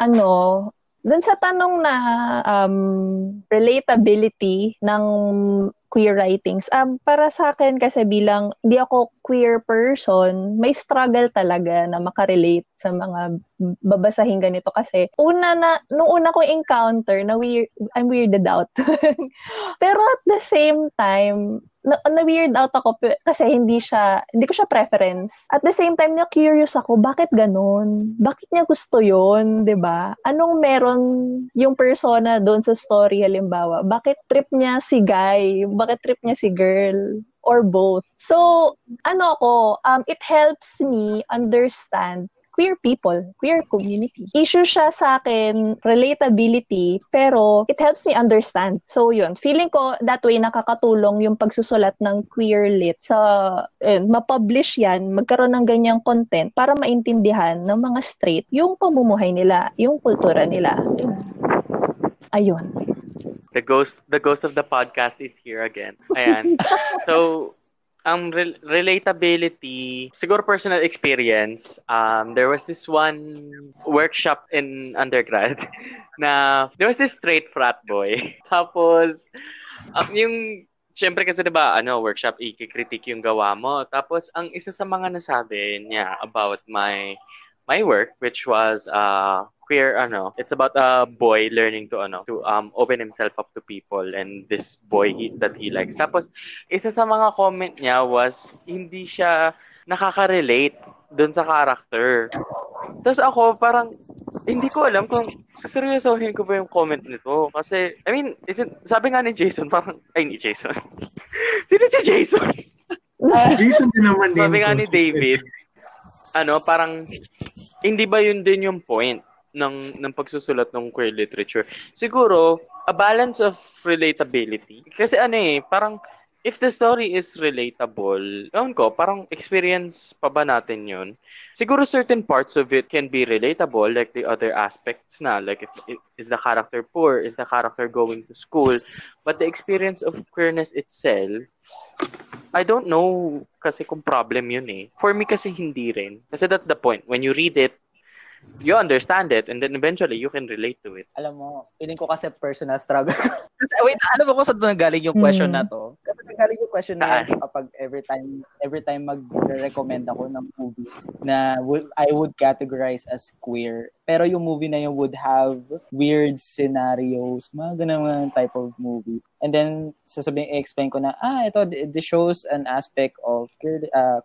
Dun sa tanong na relatability ng queer writings, para sa akin kasi bilang hindi ako queer person, may struggle talaga na makarelate sa mga babasahin ganito kasi nung una ko encounter na I'm weirded out. Pero at the same time, na weird out ako kasi hindi ko siya preference. At the same time, na curious ako, bakit ganun? Bakit niya gusto yun, 'di ba? Anong meron yung persona doon sa story halimbawa? Bakit trip niya si guy? Bakit trip niya si girl? Or both? So, it helps me understand queer people, queer community. Issue siya sa akin, relatability, pero it helps me understand. So yun, feeling ko that way nakakatulong yung pagsusulat ng queer lit sa, ma-publish yan, magkaroon ng ganyang content para maintindihan ng mga straight yung pamumuhay nila, yung kultura nila. Ayun. The ghost of the podcast is here again. Ayan. So, relatability, siguro personal experience, there was this one workshop in undergrad na there was this straight frat boy. Tapos, yung, syempre kasi diba, workshop, i-critique yung gawa mo. Tapos, ang isa sa mga nasabi niya about my work, which was queer, it's about a boy learning to to open himself up to people, and this boy that he likes. Tapos, isa sa mga comment niya was hindi siya nakaka-relate doon sa character. Tapos ako parang hindi ko alam kung seryosohin ko ba yung comment nito kasi I mean, sabi nga ni Jason parang Sino si Jason? Jason din naman din. Sabi nga ni David, parang hindi ba yun din yung point ng pagsusulat ng queer literature? Siguro, a balance of relatability. Kasi parang if the story is relatable, parang experience pa ba natin yun? Siguro certain parts of it can be relatable, like the other aspects na, like if is the character poor, is the character going to school, but the experience of queerness itself, I don't know kasi kung problem yun eh. For me kasi hindi rin. Kasi that's the point. When you read it, you understand it and then eventually you can relate to it. Alam mo, feeling ko kasi personal struggle. Wait, alam mo kung saan nanggaling yung question na to? Kasi nanggaling yung question na yun kapag every time mag-recommend ako ng movie na I would categorize as queer. Pero yung movie na yun would have weird scenarios, mga ganun type of movies. And then, explain ko na, ito, this shows an aspect of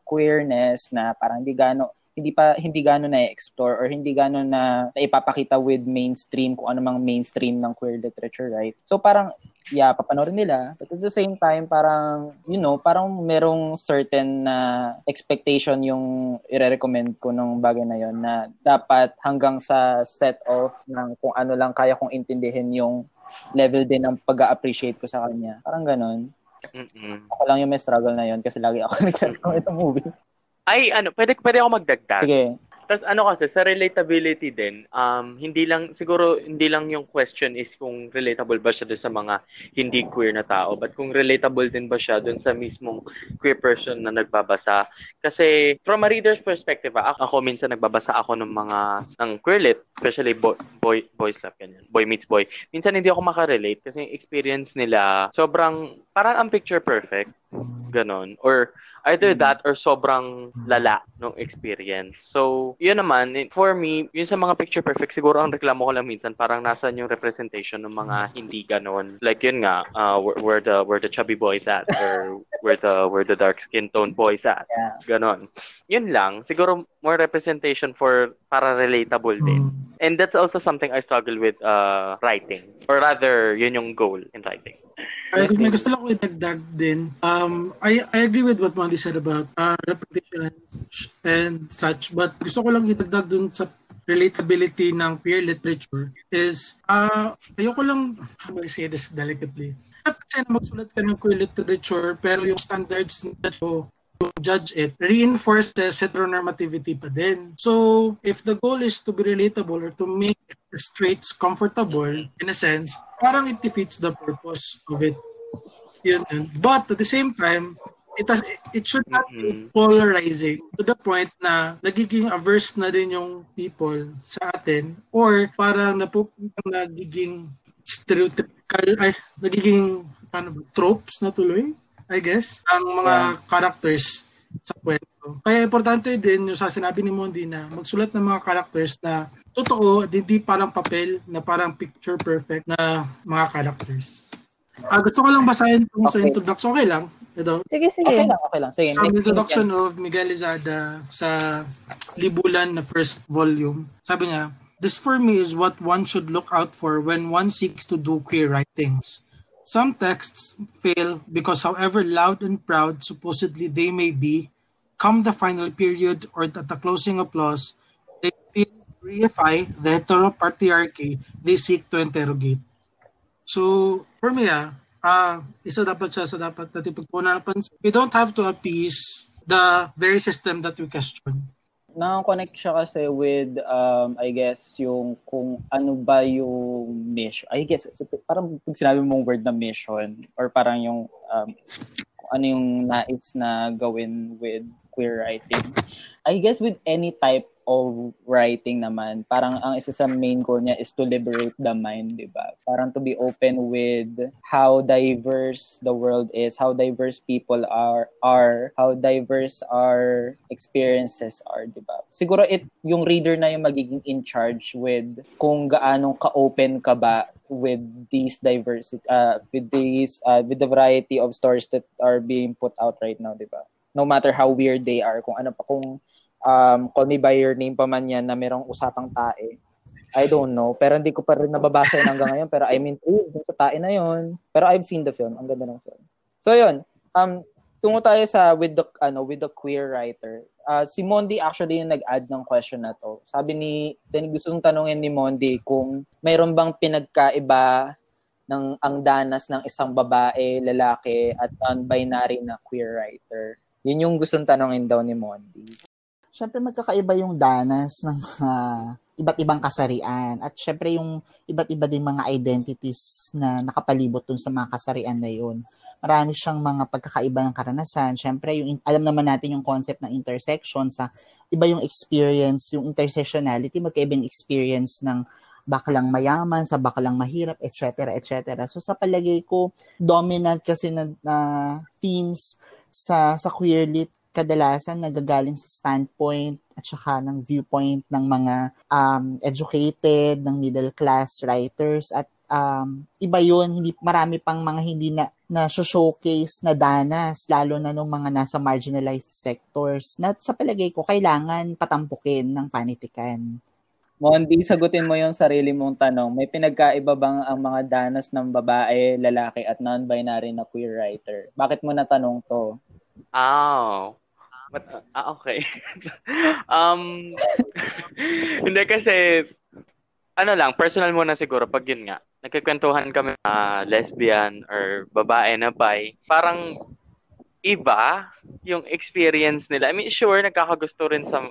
queerness na parang hindi gaano na-explore or hindi gaano na ipapakita with mainstream, kung anumang mainstream ng queer literature, right? So parang, papanoorin nila. But at the same time, parang, parang merong certain na expectation yung i-recommend ko ng bagay na yon na dapat hanggang sa set off ng kung ano lang kaya kong intindihin yung level din ng pag-appreciate ko sa kanya. Parang ganon. Mm-mm. Ako lang yung may struggle na yon kasi lagi ako nagkaroon ng movie. Pwede ako magdagdag. Sige. Tapos ano kasi, sa relatability din, hindi lang yung question is kung relatable ba siya doon sa mga hindi queer na tao, but kung relatable din ba siya doon sa mismong queer person na nagbabasa. Kasi from a reader's perspective, ako minsan nagbabasa ako ng mga QLIT, especially boys love, ganyan. Boy meets boy. Minsan hindi ako makarelate kasi yung experience nila sobrang, parang ang picture perfect. Ganon. Or either that or sobrang lala ng experience. So, yun naman, for me, yun sa mga picture perfect, siguro ang reklamo ko lang minsan, parang nasan yung representation ng mga hindi ganon. Like yun nga, where the chubby boys at, or where the dark skin tone boys at. Yeah. Ganon. Yun lang, siguro more representation for para relatable din. And that's also something I struggle with writing. Or rather, yun yung goal in writing. May gusto lang ko itagdag din. I agree with what Mandy said about repetition and such. But gusto ko lang itagdag dun sa relatability ng peer literature is, ayoko lang, how do I say this delicately? Kasi magsulat ka ng queer literature pero yung standards na to judge it reinforces heteronormativity pa din. So, if the goal is to be relatable or to make the straights comfortable, in a sense, parang it defeats the purpose of it. Yun. But at the same time, it should not be polarizing to the point na nagiging averse na rin yung people sa atin or parang nagiging stereotypical, nagiging tropes na tuloy, I guess, ang mga characters sa kwento. Kaya importante din yung sinabi ni Mondi na magsulat ng mga characters na totoo at hindi parang papel na parang picture perfect na mga characters. Gusto ko lang basahin itong sa introduction. Okay lang? Ito. Sige. Okay lang. Sige. Sa introduction of Miguel Izada sa Libulan na first volume, sabi niya, "This for me is what one should look out for when one seeks to do queer writings. Some texts fail because however loud and proud supposedly they may be, come the final period or at the closing applause, they still reify the heteropatriarchy they seek to interrogate." So, for me, isa dapat natin pagpunan ng pansin. We don't have to appease the very system that we question. Na-connect siya kasi with, I guess, yung kung ano ba yung mission. I guess, parang pag sinabi mong word na mission or parang yung ano yung nais na gawin with queer writing. I guess with any type of writing naman, parang ang isa sa main goal niya is to liberate the mind, di ba? Parang to be open with how diverse the world is, how diverse people are how diverse our experiences are, di ba? Siguro yung reader na yung magiging in charge with kung gaano ka-open ka ba with these diversity, with the variety of stories that are being put out right now, di ba? No matter how weird they are, kung ano pa, kung Call Me By Your Name pa man yan na merong usapang tae. I don't know. Pero hindi ko pa rin nababasa yun hanggang ngayon. Pero I'm intrigued sa tae na yun. Pero I've seen the film. Ang ganda ng film. So yun. Tungo tayo sa with the queer writer. Si Mondi actually yung nag-add ng question na to. Gusto kong tanungin ni Mondi kung mayroon bang pinagkaiba ng ang danas ng isang babae, lalaki, at non-binary na queer writer. Yun yung gusto kong tanungin daw ni Mondi. Siyempre magkakaiba yung danas ng iba't ibang kasarian at siyempre yung iba't iba din mga identities na nakapalibot dun sa mga kasarian na yun. Marami siyang mga pagkakaiba ng karanasan. Siyempre yung alam naman natin yung concept ng intersection, sa iba yung experience, yung intersectionality, magkaiba yung experience ng bakalang mayaman sa bakalang mahirap, etc., etc. So sa palagay ko, dominant kasi na themes sa queer lit kadalasan nagagaling sa standpoint at saka ng viewpoint ng mga educated, ng middle class writers at iba yun, marami pang mga hindi na showcase na danas, lalo na nung mga nasa marginalized sectors na sa palagay ko kailangan patampukin ng panitikan. Mondi, sagutin mo yung sarili mong tanong. May pinagkaiba bang ang mga danas ng babae, lalaki at non-binary na queer writer? Bakit mo natanong to? Oh. Okay. Hindi kasi, personal muna siguro, pag yun nga, nagkikwentuhan kami lesbian or babae na bi, parang iba yung experience nila. I mean, sure, nagkakagusto rin sa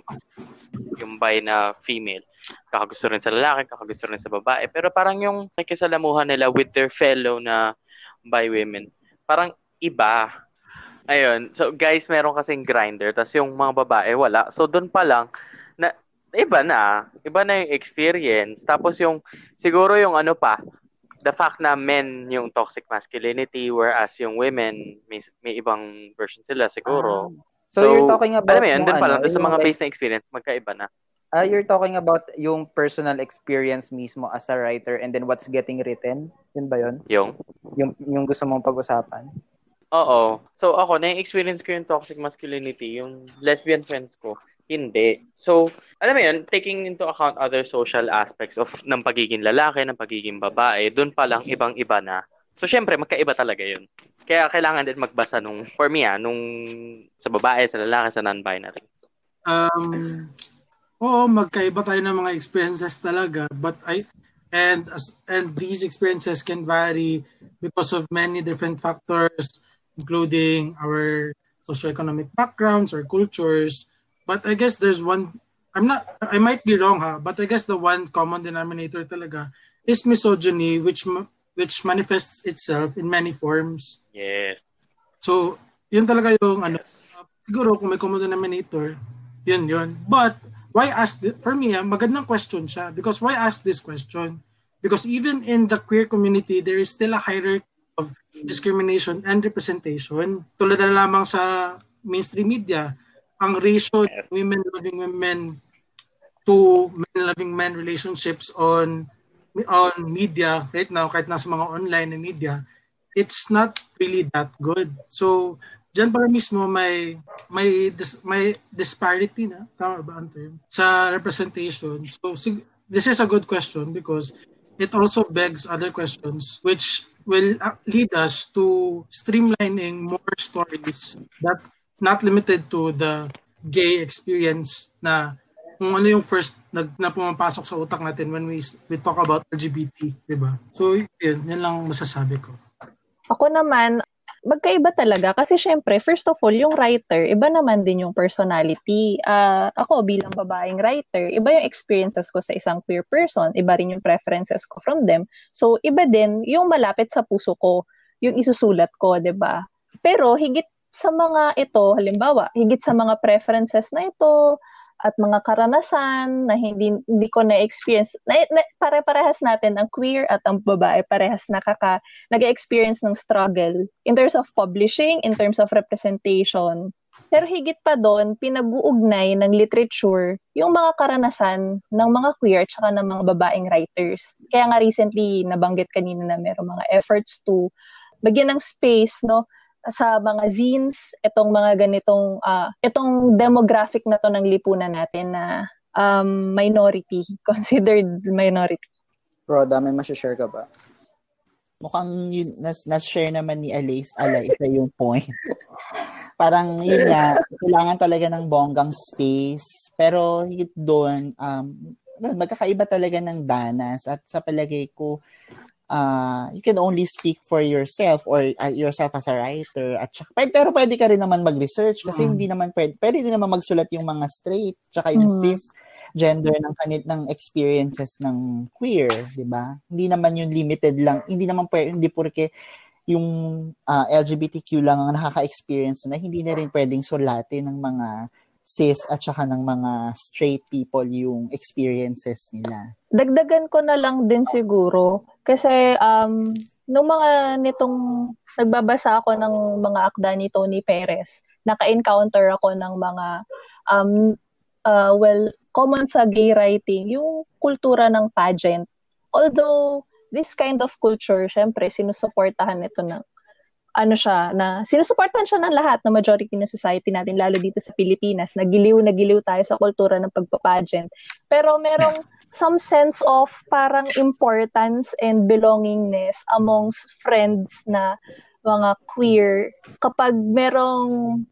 yung bi na female. Kakagusto rin sa lalaki, kakagusto rin sa babae. Pero parang yung nakikisalamuhan nila with their fellow na bi women, parang iba. Ayun. So, guys, meron kasing grinder. Tapos yung mga babae, wala. So, dun pa lang, na, iba na. Iba na yung experience. Tapos yung, siguro yung ano pa, the fact na men yung toxic masculinity, whereas yung women, may ibang version sila siguro. So, you're talking about... Alam mo yun, dun pa lang, dun sa mga based na experience, magkaiba na. You're talking about yung personal experience mismo as a writer and then what's getting written? Yun ba yun? Yung gusto mong pag-usapan? Oo. So, ako, na-experience ko yung toxic masculinity, yung lesbian friends ko, hindi. So, alam mo yun, taking into account other social aspects of ng pagiging lalaki, ng pagiging babae, dun palang ibang-iba na. So, syempre, magkaiba talaga yun. Kaya, kailangan din magbasa nung, for me, nung sa babae, sa lalaki, sa non-binary. Oo, magkaiba tayo ng mga experiences talaga, but and these experiences can vary because of many different factors, including our socioeconomic backgrounds or cultures. But I guess there's one, I might be wrong ha, but I guess the one common denominator talaga is misogyny, which manifests itself in many forms. Yes. So, yun talaga yung yes. Siguro kung may common denominator, yun. But, why ask, for me, magandang question siya, because why ask this question? Because even in the queer community, there is still a hierarchy of discrimination and representation. Tulad na lamang sa mainstream media, ang ratio of women loving women to men loving men relationships on media right now, kahit nasa mga online na media, it's not really that good. So, diyan para mismo may disparity na, tama ba ang term, sa representation. So, this is a good question because it also begs other questions which will lead us to streamlining more stories that not limited to the gay experience na kung ano yung first na pumapasok sa utak natin when we talk about LGBT, di ba? So, yun lang masasabi ko. Ako naman, magkaiba talaga kasi syempre, first of all, yung writer, iba naman din yung personality. Ako bilang babaeng writer, iba yung experiences ko sa isang queer person, iba rin yung preferences ko from them. So, iba din yung malapit sa puso ko, yung isusulat ko, 'di ba? Pero higit sa mga ito, halimbawa, higit sa mga preferences na ito at mga karanasan na hindi ko na-experience. Pare-parehas natin ang queer at ang babae, parehas nag-experience ng struggle in terms of publishing, in terms of representation. Pero higit pa doon, pinag-uugnay ng literature yung mga karanasan ng mga queer at saka ng mga babaeng writers. Kaya nga recently, nabanggit kanina na mayroong mga efforts to bagyan ng space, no? Sa mga zines, itong mga ganitong, itong demographic na to ng lipunan natin na minority, considered minority. Bro, dami masashare ka ba? Mukhang nashare naman ni Alay sa yung point. Parang yun nga, kailangan talaga ng bonggang space. Pero higit doon, magkakaiba talaga ng danas at sa palagay ko, you can only speak for yourself or yourself as a writer. At saka, pero pwede ka rin naman mag-research kasi hindi naman pwede din naman magsulat yung mga straight tsaka yung cis gender ng experiences ng queer, di ba? Hindi naman yung limited lang. Hindi naman pwede, hindi porke yung LGBTQ lang ang nakaka-experience na hindi na rin pwedeng sulatin ng mga cis at saka ng mga straight people yung experiences nila. Dagdagan ko na lang din siguro kasi nung mga nitong nagbabasa ako ng mga akda ni Tony Perez, naka-encounter ako ng mga common sa gay writing, yung kultura ng pageant. Although this kind of culture, syempre sinusuportahan ito ng sinusuportahan siya ng lahat ng majority ng society natin, lalo dito sa Pilipinas. Nagiliw tayo sa kultura ng pagpa-pageant. Pero merong some sense of parang importance and belongingness amongst friends na mga queer kapag meron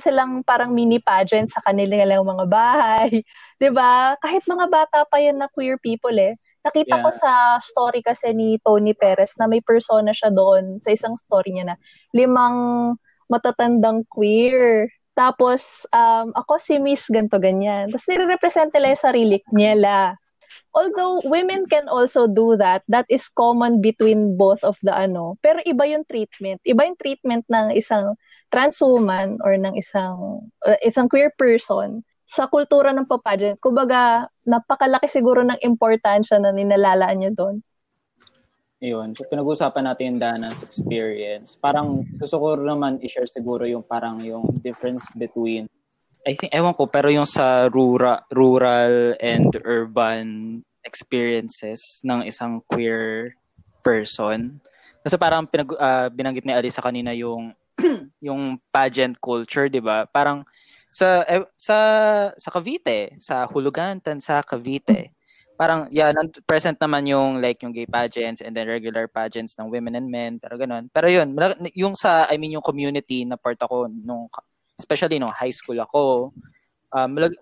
silang parang mini pageant sa kanilang mga bahay. 'Di ba? Kahit mga bata pa yan na queer people eh. Nakita ko sa story kasi ni Tony Perez na may persona siya doon sa isang story niya na limang matatandang queer. Tapos, ako si Miss ganto-ganyan. Tapos, nire-represent nila yung sarili nila. Although, women can also do that. That is common between both of the ano. Pero iba yung treatment. Iba yung treatment ng isang trans woman or ng isang queer person sa kultura ng pageant. Kumbaga, napakalaki siguro ng importansya na ninalaan niya doon. Ayun. So, pinag-uusapan natin yung Dana's experience. Parang, gusto ko naman i-share siguro yung parang yung difference between, I think, ewan ko, pero yung sa rural and urban experiences ng isang queer person. Kasi parang binanggit ni Alisa kanina yung yung pageant culture, di ba? Parang sa Cavite, sa Hulugantan, sa Cavite, parang yeah, present naman yung like yung gay pageants and then regular pageants ng women and men, pero ganun. Pero yun, yung sa yung community na part ako nung especially nung high school ako,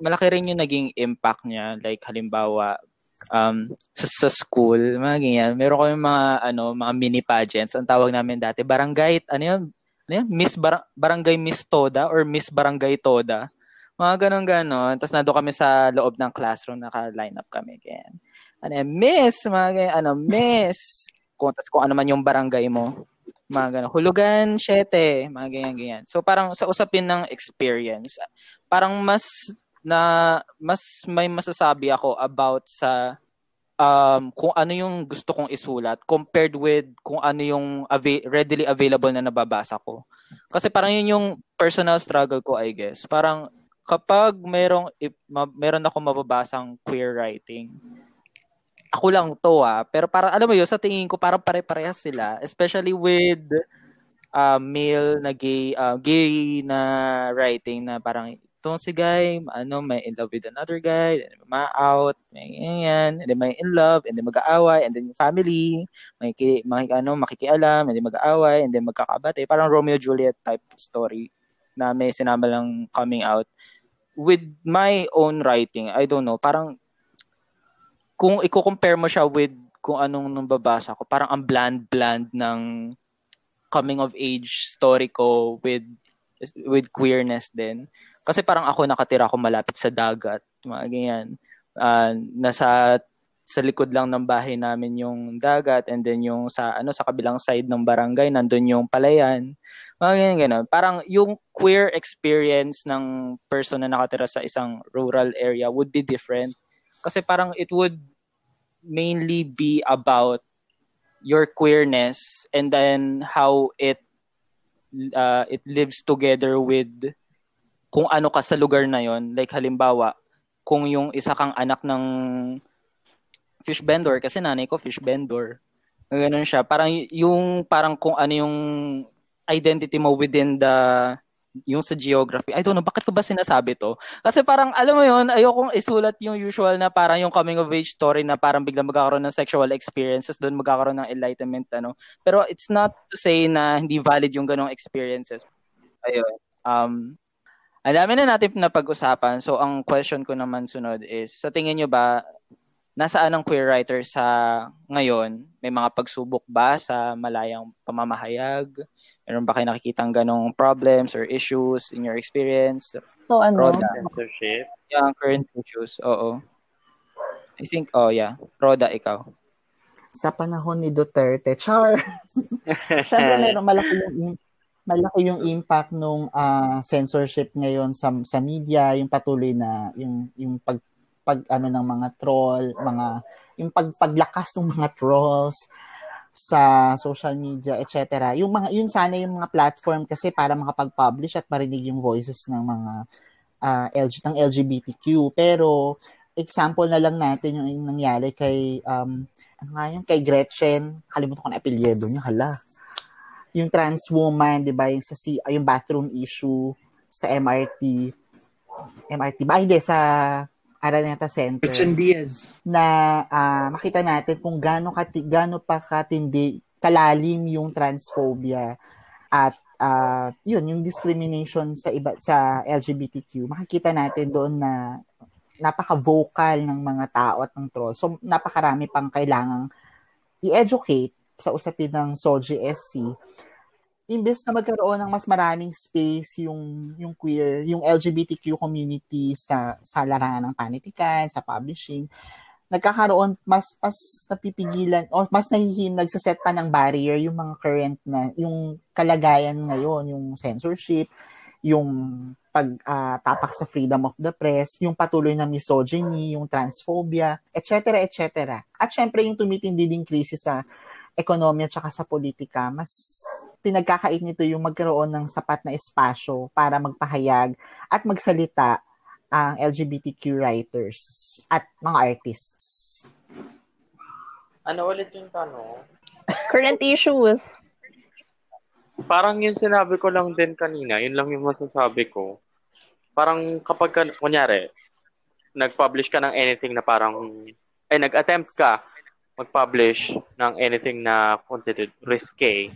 malaki rin yung naging impact niya, like halimbawa sa school, mga ganyan. Meron ko yung mga mini pageants, ang tawag namin dati, barangay, Miss Barangay Miss Toda or Miss Barangay Toda. Mga ganon-ganon. Tapos nado kami sa loob ng classroom, naka-line up kami. Ganyan. Miss, mga ganyan, Miss. Tapos kung ano man yung barangay mo. Mga ganon. Hulugan, 7, mga ganyan-ganyan. So parang sa usapin ng experience, parang mas may masasabi ako about sa kung ano yung gusto kong isulat compared with kung ano yung readily available na nababasa ko. Kasi parang yun yung personal struggle ko, I guess. Parang kapag meron ako mababasang queer writing, ako lang to pero para alam mo yun, sa tingin ko parang pare-parehas sila, especially with male na gay na writing na parang itong si guy, may in love with another guy, then ma-out, and then may in love, and then mag-aaway, and then family, makikialam, and then mag-aaway, and then magkakabate. Parang Romeo and Juliet type story na may sinama lang coming out. With my own writing, I don't know, parang kung i-compare mo siya with kung anong nung babasa ko, parang ang bland-bland ng coming of age story ko with queerness din. Kasi parang ako nakatira ako malapit sa dagat, mga ganyan. Nasa likod lang ng bahay namin yung dagat, and then yung sa kabilang side ng barangay nandun yung palayan. Mga ganyan ganun. Parang yung queer experience ng person na nakatira sa isang rural area would be different. Kasi parang it would mainly be about your queerness and then how it lives together with kung ano ka sa lugar na yon. Like halimbawa, kung yung isa kang anak ng fish vendor, kasi nanay ko fish vendor, gano'n siya. Parang yung parang kung ano yung identity mo within yung sa geography. I don't know, bakit ko ba sinasabi to? Kasi parang, alam mo yun, ayokong isulat yung usual na parang yung coming of age story na parang biglang magkakaroon ng sexual experiences, doon magkakaroon ng enlightenment, Pero it's not to say na hindi valid yung ganong experiences. Ayun. Ang dami na natin na pag-usapan. So, ang question ko naman sunod is, sa tingin nyo ba, nasaan ang queer writer sa ngayon? May mga pagsubok ba sa malayang pamamahayag? Meron ba kayo nakikitang ganong problems or issues in your experience? So, Roda. Censorship? Yeah, current issues. Oo. I think, Roda, ikaw. Sa panahon ni Duterte, char! Siyempre, meron malaki yung impact nung censorship ngayon sa media, yung patuloy na yung pag ng mga troll, yung paglakas ng mga trolls sa social media, etc. Yun sana yung mga platform kasi para makapag-publish at marinig yung voices ng mga ng LGBTQ. Pero example na lang natin yung nangyari kay kay Gretchen, kalimutan ko na apelyido niya, hala. Yung trans woman, di ba, yung bathroom issue sa MRT ba? Hindi, sa Araneta Center. Gretchen Diaz. Na makita natin kung gaano pa katindi, kalalim yung transphobia at yung discrimination sa LGBTQ. Makikita natin doon na napaka-vocal ng mga tao at ng troll. So, napakarami pang kailangang i-educate sa usapin ng SOGSC imbes na magkaroon ng mas maraming space yung queer, yung LGBTQ community sa larangan ng panitikan, sa publishing, nagkakaroon mas napipigilan o mas nagsaset pa ng barrier yung mga current na yung kalagayan ngayon, yung censorship, yung pagtapak sa freedom of the press, yung patuloy na misogyny, yung transphobia, etc. etc. At syempre yung tumitindi ding krisis sa ekonomiya at saka sa politika, mas pinagkakait nito yung magkaroon ng sapat na espasyo para magpahayag at magsalita ang LGBTQ writers at mga artists. Ano ulit yung tanong? Current issues. Parang yung sinabi ko lang din kanina, yun lang yung masasabi ko. Parang kapag, kunyari, nag-publish ka ng anything na parang, ay nag-attempt ka mag-publish ng anything na considered risque.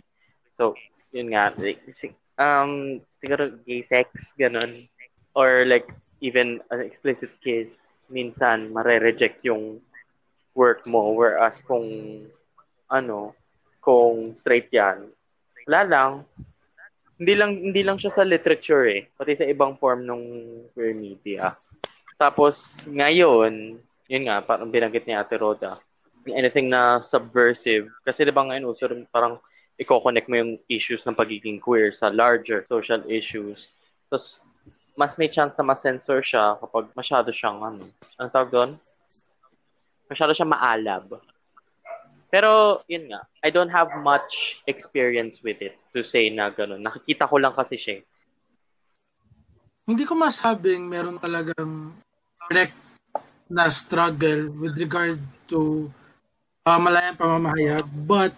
So, yun nga, like, siguro gay sex, ganun. Or like, even an explicit case, minsan mare-reject yung work mo, whereas kung straight yan, wala lang. Hindi lang siya sa literature eh, pati sa ibang form ng queer media. Tapos ngayon, yun nga, parang binanggit ni Ate Roda, anything na subversive, kasi diba ngayon uso parang i-connect mo yung issues ng pagiging queer sa larger social issues. Tapos, mas may chance na ma-censor siya kapag masyado siyang, anong tawag doon? Masyado siyang maalab. Pero, yun nga, I don't have much experience with it to say na gano'n. Nakikita ko lang kasi siya. Hindi ko masabing meron talagang direct na struggle with regard to pamalayang pamamahayag, but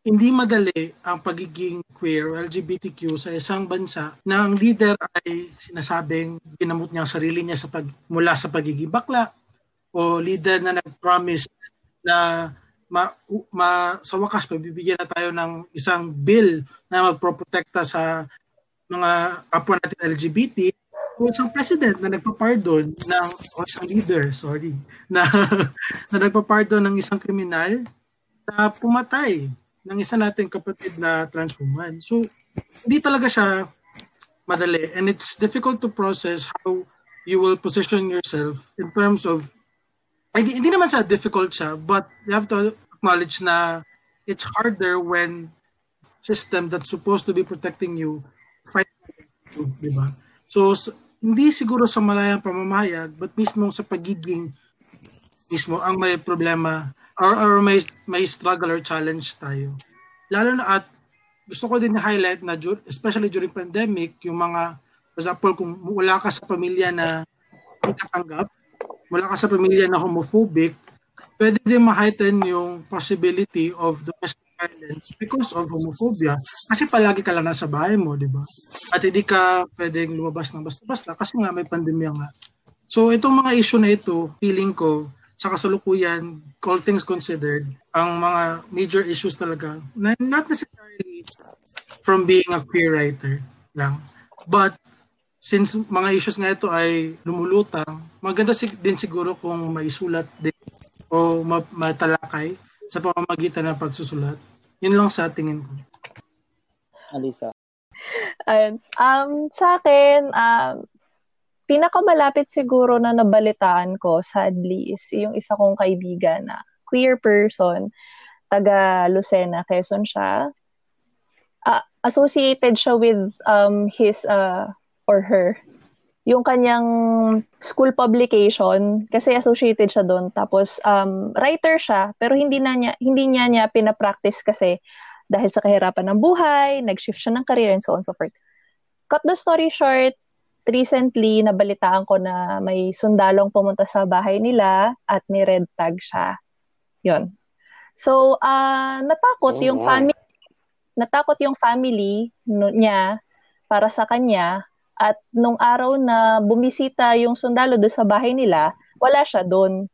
hindi madali ang pagiging queer o LGBTQ sa isang bansa na ang leader ay sinasabing ginamot niya ang sarili niya mula sa pagiging bakla, o leader na nag-promise na sa wakas pabibigyan na tayo ng isang bill na magproprotekta sa mga kapwa natin LGBT, o isang president na nagpa-pardon ng na nagpa-pardon ng isang kriminal na pumatay ng isa nating kapatid na trans woman. So, hindi talaga siya madali. And it's difficult to process how you will position yourself in terms of, hindi naman siya difficult siya, but you have to acknowledge na it's harder when system that's supposed to be protecting you fight you, diba? So, hindi siguro sa malayang pamamahayag, but mismo sa pagiging mismo ang may problema or may struggle or challenge tayo. Lalo na at gusto ko din i-highlight na especially during pandemic, yung mga, for example, kung wala ka sa pamilya na hindi katanggap, wala ka sa pamilya na homophobic, pwede din ma-heighten yung possibility of domestic violence because of homophobia. Kasi palagi ka lang nasa bahay mo, di ba? At hindi ka pwedeng lumabas ng basta-basta kasi nga may pandemya nga. So itong mga issue na ito, feeling ko, sa kasalukuyan, all things considered, ang mga major issues talaga, na not necessarily from being a queer writer lang. But, since mga issues nga ito ay lumulutang, maganda din siguro kung maisulat din o matalakay sa pamamagitan ng pagsusulat. Yun lang sa tingin ko. Alisa. Ayun. Sa akin, pinakamalapit siguro na nabalitaan ko, sadly, is yung isa kong kaibigan na queer person, taga Lucena, Quezon siya. Associated siya with his or her, yung kanyang school publication, kasi associated siya doon. Tapos writer siya, pero hindi niya pinapractice kasi dahil sa kahirapan ng buhay, nag-shift siya ng career and so on and so forth. Cut the story short, recently, nabalitaan ko na may sundalong pumunta sa bahay nila at ni-red tag siya. Yun. So, natakot yung family niya para sa kanya, at nung araw na bumisita yung sundalo doon sa bahay nila, wala siya doon.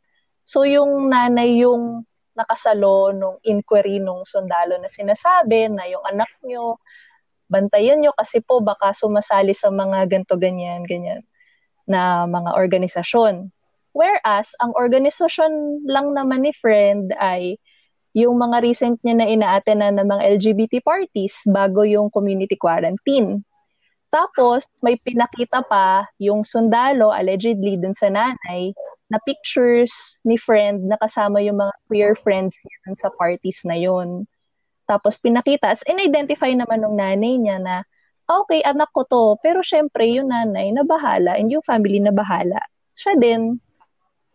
So, yung nanay yung nakasalo nung inquiry nung sundalo na sinasabi na yung anak niyo, bantayan nyo kasi po baka sumasali sa mga ganto ganyan na mga organisasyon. Whereas, ang organisasyon lang naman ni friend ay yung mga recent niya na ina-attenan ng mga LGBT parties bago yung community quarantine. Tapos, may pinakita pa yung sundalo, allegedly, dun sa nanay, na pictures ni friend na kasama yung mga queer friends niya dun sa parties na yun. Tapos, pinakita. As in-identify naman ng nanay niya na, okay, anak ko to. Pero, syempre, yung nanay na bahala and yung family na bahala. Siya din.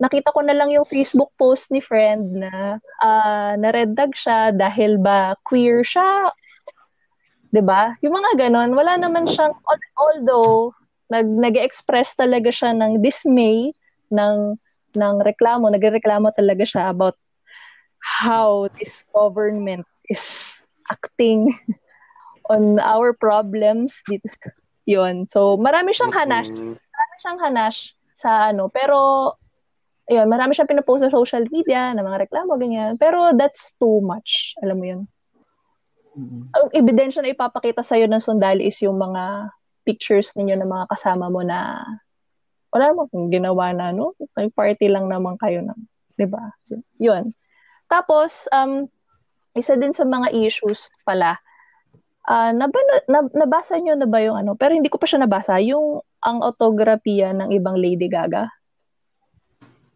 Nakita ko na lang yung Facebook post ni friend na na-red tag siya dahil ba queer siya. Diba? Yung mga ganon, wala naman siyang, although, nag-express talaga siya ng dismay, ng reklamo, nagreklamo talaga siya about how this government is acting on our problems. Yun. So, marami siyang hanash. Pero, yun, marami siyang pinapost sa social media, ng mga reklamo, ganyan. Pero, that's too much. Alam mo yun. Ang ebidensya na ipapakita sa'yo ng sundali is yung mga pictures ninyo ng mga kasama mo na wala mo kung ginawa na, no? May party lang naman kayo na. Diba? Yun. Tapos, isa din sa mga issues pala, nabasa nyo na ba yung ano? Pero hindi ko pa siya nabasa. Yung ang autografiya ng ibang Lady Gaga.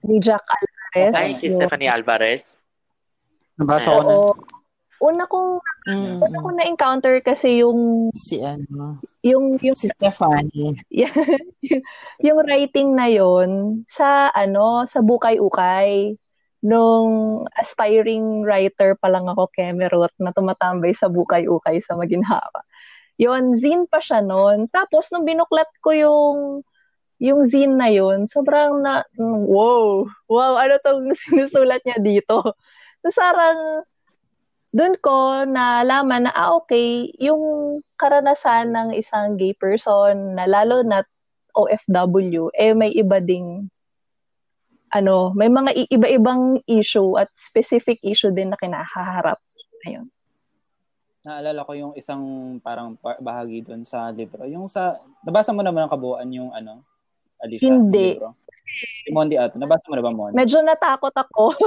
Ni Jack Alvarez. Ay, si Stephanie Alvarez. Nabasa ko na. Una kong na-encounter kasi yung si ano, yung si Stephanie. Yung writing na yon sa ano, sa Bukay-Ukay nung aspiring writer pa lang ako, Kemerot, na tumatambay sa Bukay-Ukay sa Maginhawa. Yon, zine pa siya noon. Tapos nung binuklat ko yung zine na yon, sobrang na wow, ano tong sinusulat niya dito. Sarang doon ko nalaman na, okay, yung karanasan ng isang gay person na lalo na OFW, may iba ding, ano, may mga iba-ibang issue at specific issue din na kinaharap. Ayun. Naalala ko yung isang parang bahagi doon sa libro. Yung sa, nabasa mo naman ang kabuuan yung, ano, Alisa? Hindi. Libro. Si Mondi ato. Nabasa mo na ba, Mondi? Medyo natakot ako.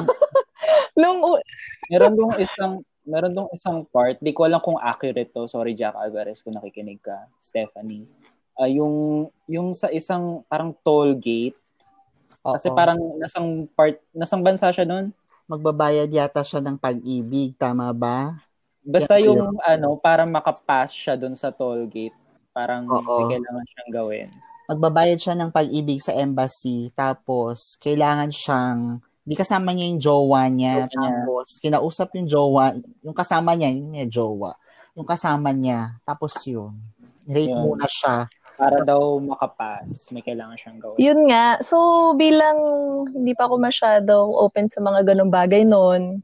Meron dong isang part, di ko alam kung accurate to, sorry Jack Alvarez kung nakikinig ka, Stephanie. Yung sa isang parang toll gate, kasi parang nasang bansa siya nun? Magbabayad yata siya ng pag-ibig, tama ba? Basta yung ano, parang makapass siya dun sa toll gate, parang hindi kailangan siyang gawin. Magbabayad siya ng pag-ibig sa embassy, tapos kailangan siyang di kasama niya yung jowa niya. Tapos, kinausap yung jowa. Yung kasama niya, yung may jowa. Yung kasama niya. Tapos yun. Rape muna siya. Para daw makapass. May kailangan siyang gawin. Yun nga. So, bilang hindi pa ako masyadong open sa mga ganong bagay noon,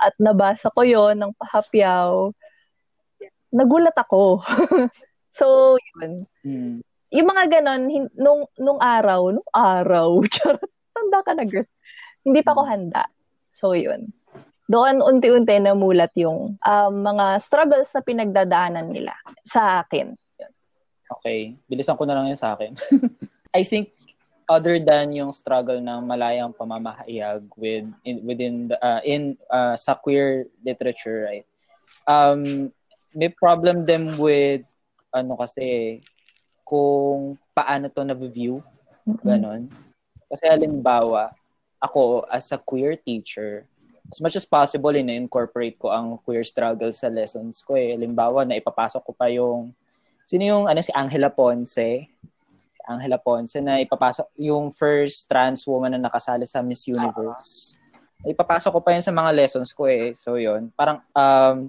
at nabasa ko yun ng pahapyaw, nagulat ako. So, yun. Yung mga ganon, nung araw, tanda ka na, girl. Hindi pa ko handa. So, yun. Doon, unti-unti namulat yung mga struggles na pinagdadaanan nila sa akin. Yun. Okay. Bilisan ko na lang yun sa akin. I think, other than yung struggle ng malayang pamamahayag within sa queer literature, right? May problem din with, kung paano to na-view. Ganon. Kasi halimbawa, ako as a queer teacher, as much as possible, ina-incorporate ko ang queer struggle sa lessons ko. Halimbawa, na ipapasok ko pa yung, si Angela Ponce. Si Angela Ponce na ipapasok yung first trans woman na nakasali sa Miss Universe. Ipapasok ko pa yun sa mga lessons ko . So, yun. Parang,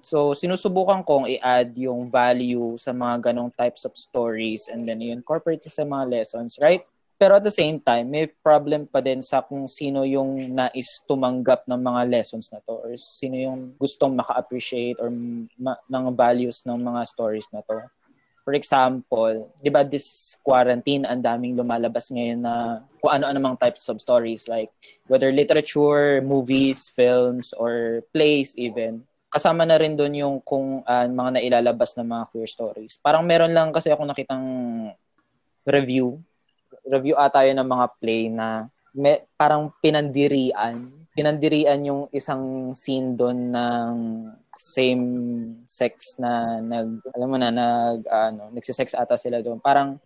so, sinusubukan kong i-add yung value sa mga ganong types of stories and then i-incorporate sa mga lessons, right? Pero at the same time, may problem pa din sa kung sino yung nais tumanggap ng mga lessons na to or sino yung gustong maka-appreciate or ng values ng mga stories na to. For example, di ba this quarantine, ang daming lumalabas ngayon na kung ano-ano mga types of stories like whether literature, movies, films, or plays even. Kasama na rin doon yung kung mga nailalabas na mga queer stories. Parang meron lang kasi ako nakitang review ata yun ng mga play na parang pinandirian pinandirian yung isang scene doon ng same sex na nagse-sex ata sila doon. Parang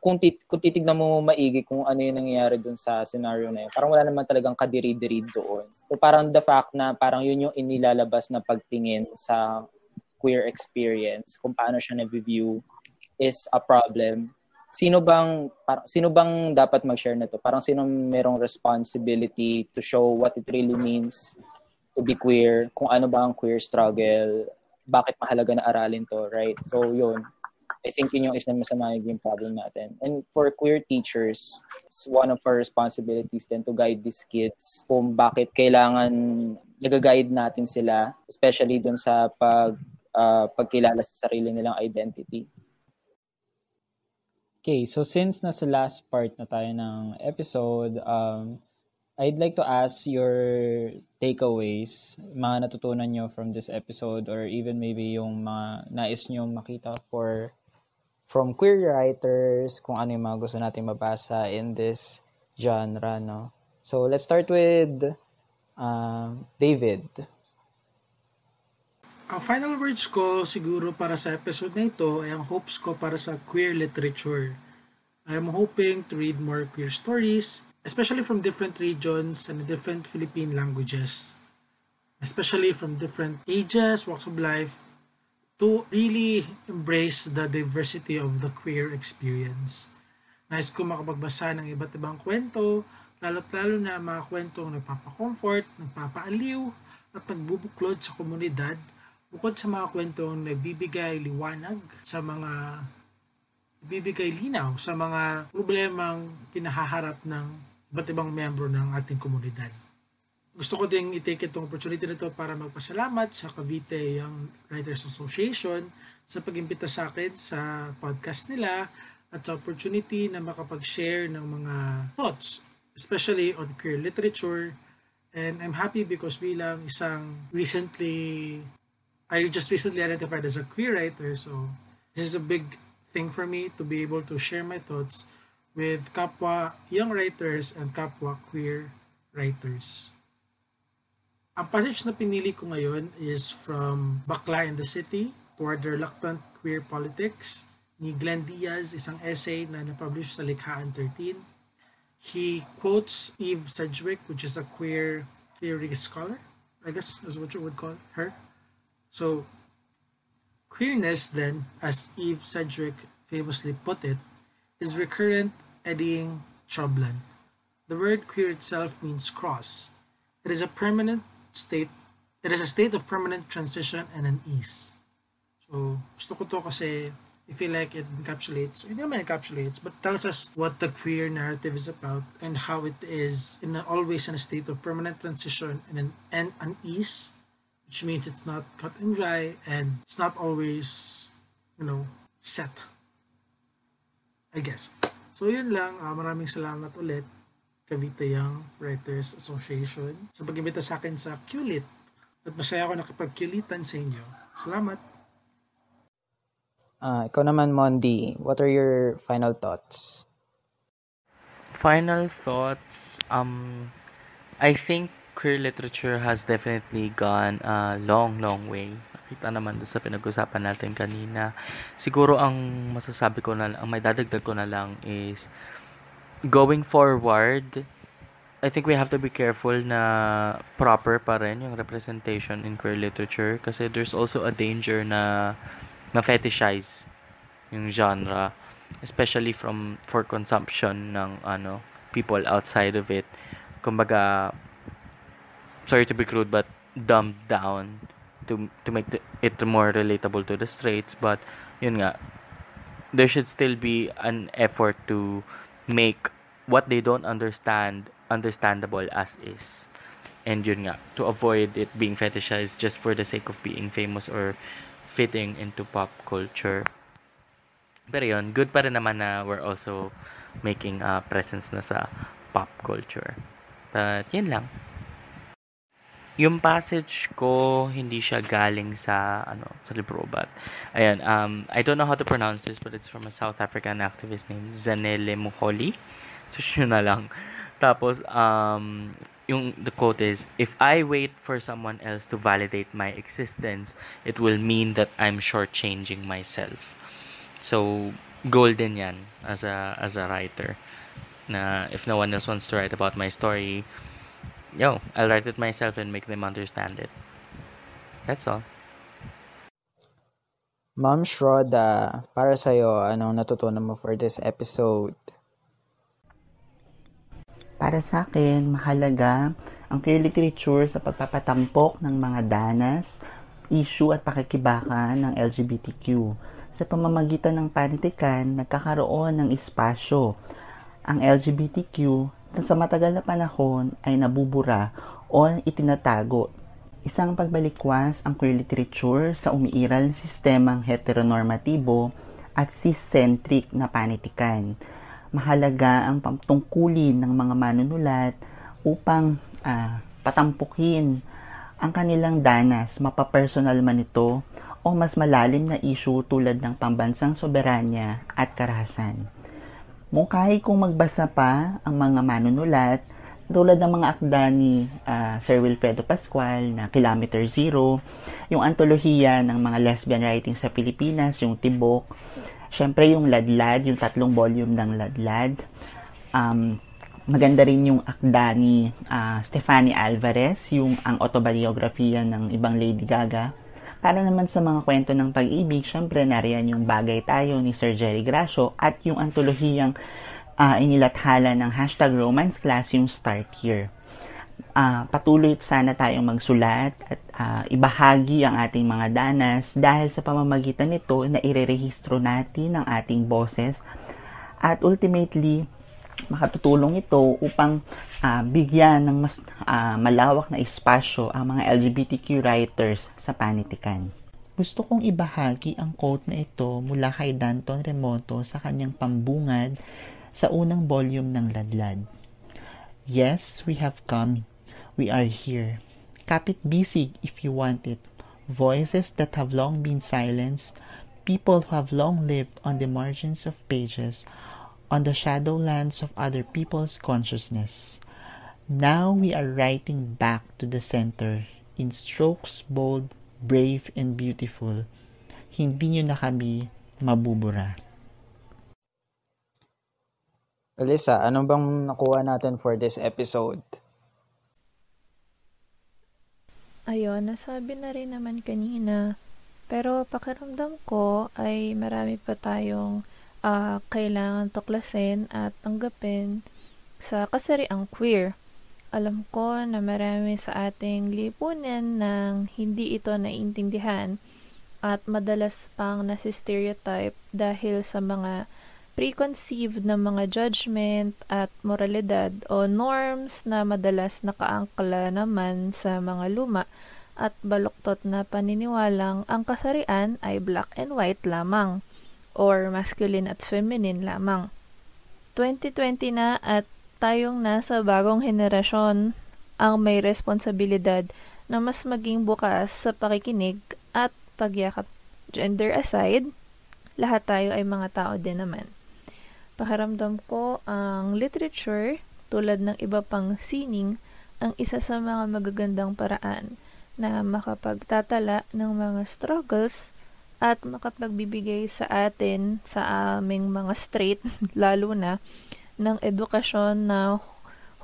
kung titignan mo maigi kung ano yung nangyayari doon sa scenario na yun, parang wala naman talagang kadiri-dirid doon. So parang the fact na parang yun yung inilalabas na pagtingin sa queer experience, kung paano siya na-view is a problem. Sino bang dapat mag-share na to? Parang sino merong responsibility to show what it really means to be queer? Kung ano ba ang queer struggle? Bakit mahalaga na aralin to, right? So yun, I think yun yung isa na masama yung problem natin. And for queer teachers, it's one of our responsibilities then to guide these kids kung bakit kailangan nag-guide natin sila, especially dun sa pagkilala sa sarili nilang identity. Okay, so since nasa last part na tayo ng episode, I'd like to ask your takeaways, mga natutunan nyo from this episode or even maybe yung mga nais nyo makita from queer writers, kung ano yung mga gusto natin mabasa in this genre, no? So let's start with David. Ang final words ko siguro para sa episode na ito ay ang hopes ko para sa queer literature. I am hoping to read more queer stories, especially from different regions and different Philippine languages, especially from different ages, walks of life, to really embrace the diversity of the queer experience. Nais ko makapagbasa ng iba't ibang kwento, lalo't-lalo na mga kwentong nagpapa-comfort, nagpapaaliw, at nagbubuklod sa komunidad, bukod sa mga kwentong nagbibigay liwanag sa mga bibigay linaw sa mga problemang kinahaharap ng iba't ibang miyembro ng ating komunidad. Gusto ko ding i-take itong opportunity na ito para magpasalamat sa Cavite Young Writers Association sa pag-imbita sa akin sa podcast nila at sa opportunity na makapag-share ng mga thoughts, especially on queer literature. And I'm happy because bilang isang I just recently identified as a queer writer, so this is a big thing for me to be able to share my thoughts with kapwa young writers and kapwa queer writers. Ang passage na pinili ko ngayon is from Bakla in the City, Toward the Reluctant Queer Politics, ni Glenn Diaz, isang essay na napublish sa Likhaan 13. He quotes Eve Sedgwick, which is a queer theory scholar, I guess is what you would call her. So, queerness then, as Eve Sedgwick famously put it, is recurrent, eddying, troublant. The word queer itself means cross. It is a state of permanent transition and an ease. So, gusto ko to kasi I feel like it encapsulates, hindi naman encapsulates, but tells us what the queer narrative is about and how it is always in a state of permanent transition and an ease, which means it's not cut and dry and it's not always, set, I guess. So yun lang, maraming salamat ulit, Cavite Young Writers Association, sa pag-imbita sa akin sa QLIT, at masaya ako nakipag-QLITan sa inyo. Salamat! Ikaw naman, Mondi, what are your final thoughts? Final thoughts, I think queer literature has definitely gone a long, long way. Nakita naman doon sa pinag-usapan natin kanina. Siguro ang masasabi ko na, ang may dadagdag ko na lang is, going forward, I think we have to be careful na proper pa rin yung representation in queer literature kasi there's also a danger na fetishize yung genre, especially for consumption ng people outside of it. Kumbaga, sorry to be crude, but dumbed down to make it more relatable to the straights. But yun nga, there should still be an effort to make what they don't understand understandable as is. And yun nga, to avoid it being fetishized just for the sake of being famous or fitting into pop culture. Pero yun, good pa rin naman na we're also making a presence na sa pop culture. But yun lang. Yung passage ko, hindi siya galing sa libro, but ayan, I don't know how to pronounce this, but it's from a South African activist named Zanele Mukholi. So, yun na lang. Tapos, yung the quote is, if I wait for someone else to validate my existence, it will mean that I'm shortchanging myself. So, golden yan as a writer. Na if no one else wants to write about my story, I'll write it myself and make them understand it. That's all. Ma'am Shroda, para sa'yo, anong natutunan mo for this episode? Para sa akin, mahalaga ang queer literature sa pagpapatampok ng mga danas, issue at pakikibaka ng LGBTQ. Sa pamamagitan ng panitikan, nagkakaroon ng espasyo ang LGBTQ na sa matagal na panahon ay nabubura o itinatago. Isang pagbalikwas ang queer literature sa umiiral sistemang heteronormatibo at ciscentric na panitikan. Mahalaga ang pagtungkulin ng mga manunulat upang patampukin ang kanilang danas, mapapersonal man ito o mas malalim na issue tulad ng pambansang soberanya at karahasan. Mungkahi kung magbasa pa ang mga manunulat tulad ng mga akda ni Sir Wilfredo Pascual na Kilometer Zero, yung antolohiya ng mga lesbian writing sa Pilipinas, yung Tibok, syempre yung Ladlad, yung 3 volume ng Ladlad. Maganda rin yung akda ni Stephanie Alvarez, yung ang autobiografiya ng ibang Lady Gaga. Para naman sa mga kwento ng pag-ibig, syempre nariyan yung Bagay Tayo ni Sir Jerry Gracio at yung antolohiyang inilathala ng #romance class yung Start Here. Patuloy sana tayong magsulat at ibahagi ang ating mga danas dahil sa pamamagitan nito na irerehistro natin ang ating boses at ultimately makatutulong ito upang bigyan ng mas malawak na espasyo ang mga LGBTQ writers sa panitikan. Gusto kong ibahagi ang quote na ito mula kay Danton Remoto sa kanyang pambungad sa unang volume ng Ladlad. Yes, we have come. We are here. Kapitbisig if you want it. Voices that have long been silenced. People who have long lived on the margins of pages, on the shadowlands of other people's consciousness. Now we are writing back to the center in strokes bold, brave, and beautiful. Hindi nyo na kami mabubura. Alyssa, ano bang nakuha natin for this episode? Ayun, nasabi na rin naman kanina. Pero pakiramdam ko ay marami pa tayong kailangan tuklasin at tanggapin sa kasariang queer. Alam ko na marami sa ating lipunan nang hindi ito naiintindihan at madalas pang nasi-stereotype dahil sa mga preconceived na mga judgment at moralidad o norms na madalas nakaangkla naman sa mga luma at baluktot na paniniwalang ang kasarian ay black and white lamang or masculine at feminine lamang. 2020 na at tayong nasa bagong henerasyon ang may responsibilidad na mas maging bukas sa pakikinig at pagyakap. Gender aside, lahat tayo ay mga tao din naman. Pakiramdam ko ang literature, tulad ng iba pang sining, ang isa sa mga magagandang paraan na makapagtatala ng mga struggles at makapagbibigay sa atin, sa aming mga straight, lalo na, ng edukasyon na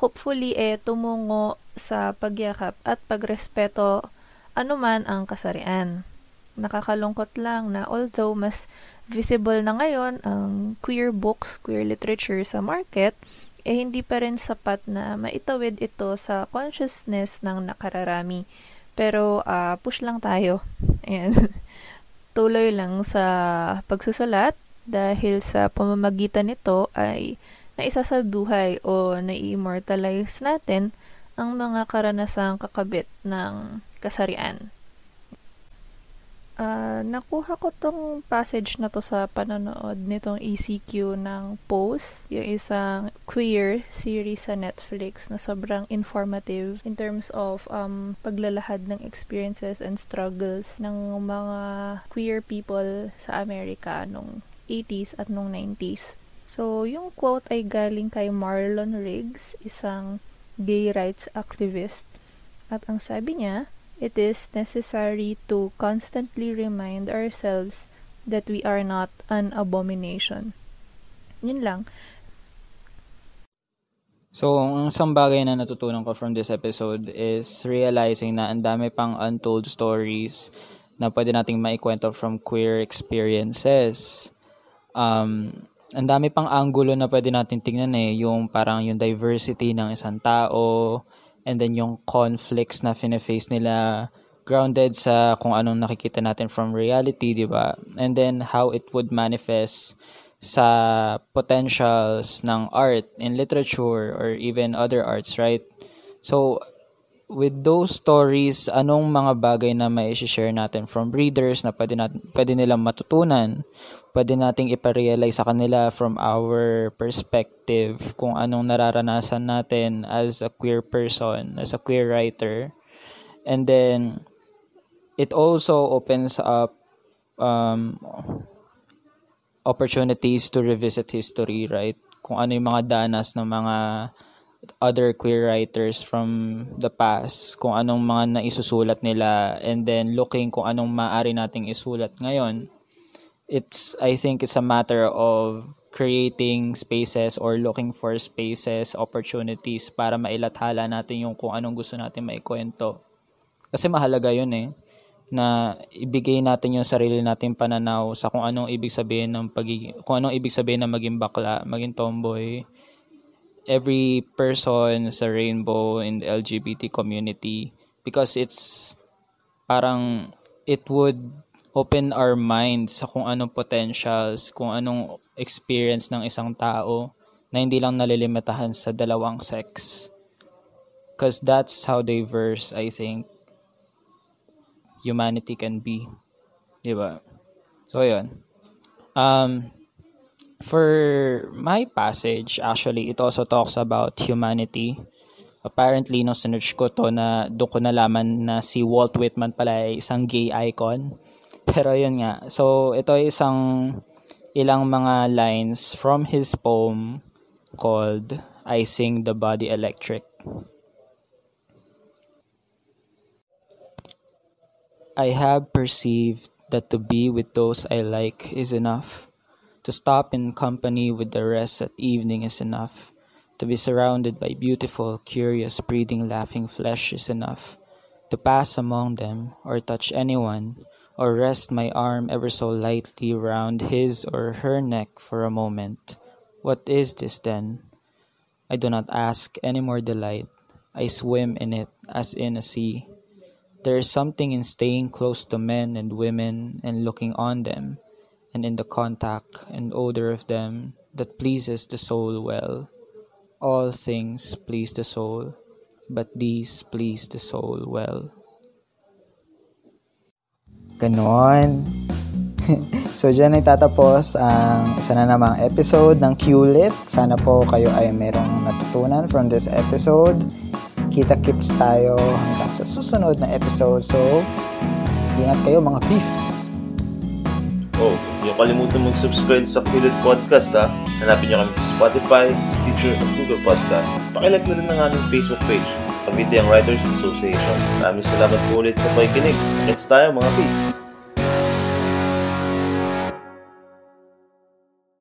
hopefully tumungo sa pagyakap at pagrespeto anuman ang kasarian. Nakakalungkot lang na although mas visible na ngayon ang queer books, queer literature sa market, hindi pa rin sapat na maitawid ito sa consciousness ng nakararami. Pero push lang tayo. Ayan. Tuloy lang sa pagsusulat dahil sa pamamagitan nito ay naisasabuhay o nai-immortalize natin ang mga karanasang kakabit ng kasarian. Nakuha ko tong passage na to sa panonood nitong ECQ ng Pose, yung isang queer series sa Netflix na sobrang informative in terms of paglalahad ng experiences and struggles ng mga queer people sa Amerika nung 80s at nung 90s. So, yung quote ay galing kay Marlon Riggs, isang gay rights activist. At ang sabi niya, it is necessary to constantly remind ourselves that we are not an abomination. Yun lang. So, ang isang bagay na natutunan ko from this episode is realizing na ang dami pang untold stories na pwede nating maikwento from queer experiences. Ang dami pang angulo na pwede natin tingnan yung parang yung diversity ng isang tao, and then yung conflicts na fina-face nila grounded sa kung anong nakikita natin from reality, di ba? And then how it would manifest sa potentials ng art in literature or even other arts, right? So, with those stories, anong mga bagay na may share natin from readers na pwede nilang matutunan? Pwede nating iparealize sa kanila from our perspective kung anong nararanasan natin as a queer person, as a queer writer. And then, it also opens up opportunities to revisit history, right? Kung ano yung mga danas ng mga other queer writers from the past, kung anong mga naisusulat nila, and then looking kung anong maaari nating isulat ngayon. I think it's a matter of creating spaces or looking for spaces, opportunities para mailathala natin yung kung anong gusto natin maikwento. Kasi mahalaga yun na ibigay natin yung sarili natin pananaw sa kung anong ibig sabihin ng maging bakla, maging tomboy. Every person is a rainbow in the LGBT community, because it's parang it would open our minds sa kung anong potentials, kung anong experience ng isang tao na hindi lang nalilimitahan sa dalawang sex. Because that's how diverse I think humanity can be, diba? So yun. For my passage, actually, it also talks about humanity. Apparently, nung sinerch ko to, na doon ko nalaman na si Walt Whitman pala ay isang gay icon. Pero yun nga. So, ito ay ilang mga lines from his poem called I Sing the Body Electric. I have perceived that to be with those I like is enough. To stop in company with the rest at evening is enough. To be surrounded by beautiful, curious, breathing, laughing flesh is enough. To pass among them, or touch anyone, or rest my arm ever so lightly round his or her neck for a moment. What is this then? I do not ask any more delight. I swim in it as in a sea. There is something in staying close to men and women and looking on them, and in the contact and odor of them, that pleases the soul well. All things please the soul, but these please the soul well. Ganon. So dyan ay tatapos ang isa na namang episode ng QLIT. Sana po kayo ay merong natutunan from this episode. Kita-kits tayo hanggang sa susunod na episode. So, ingat kayo mga peace! Oh, huwag kalimutan mag-subscribe sa QLIT Podcast, ha? Hanapin niyo kami sa Spotify, Stitcher, at Google Podcast. Pakilike na rin ang aming Facebook page, Cavite Young Writers Association. Maraming salamat po ulit sa pakikinig. Let's tayo mga peace!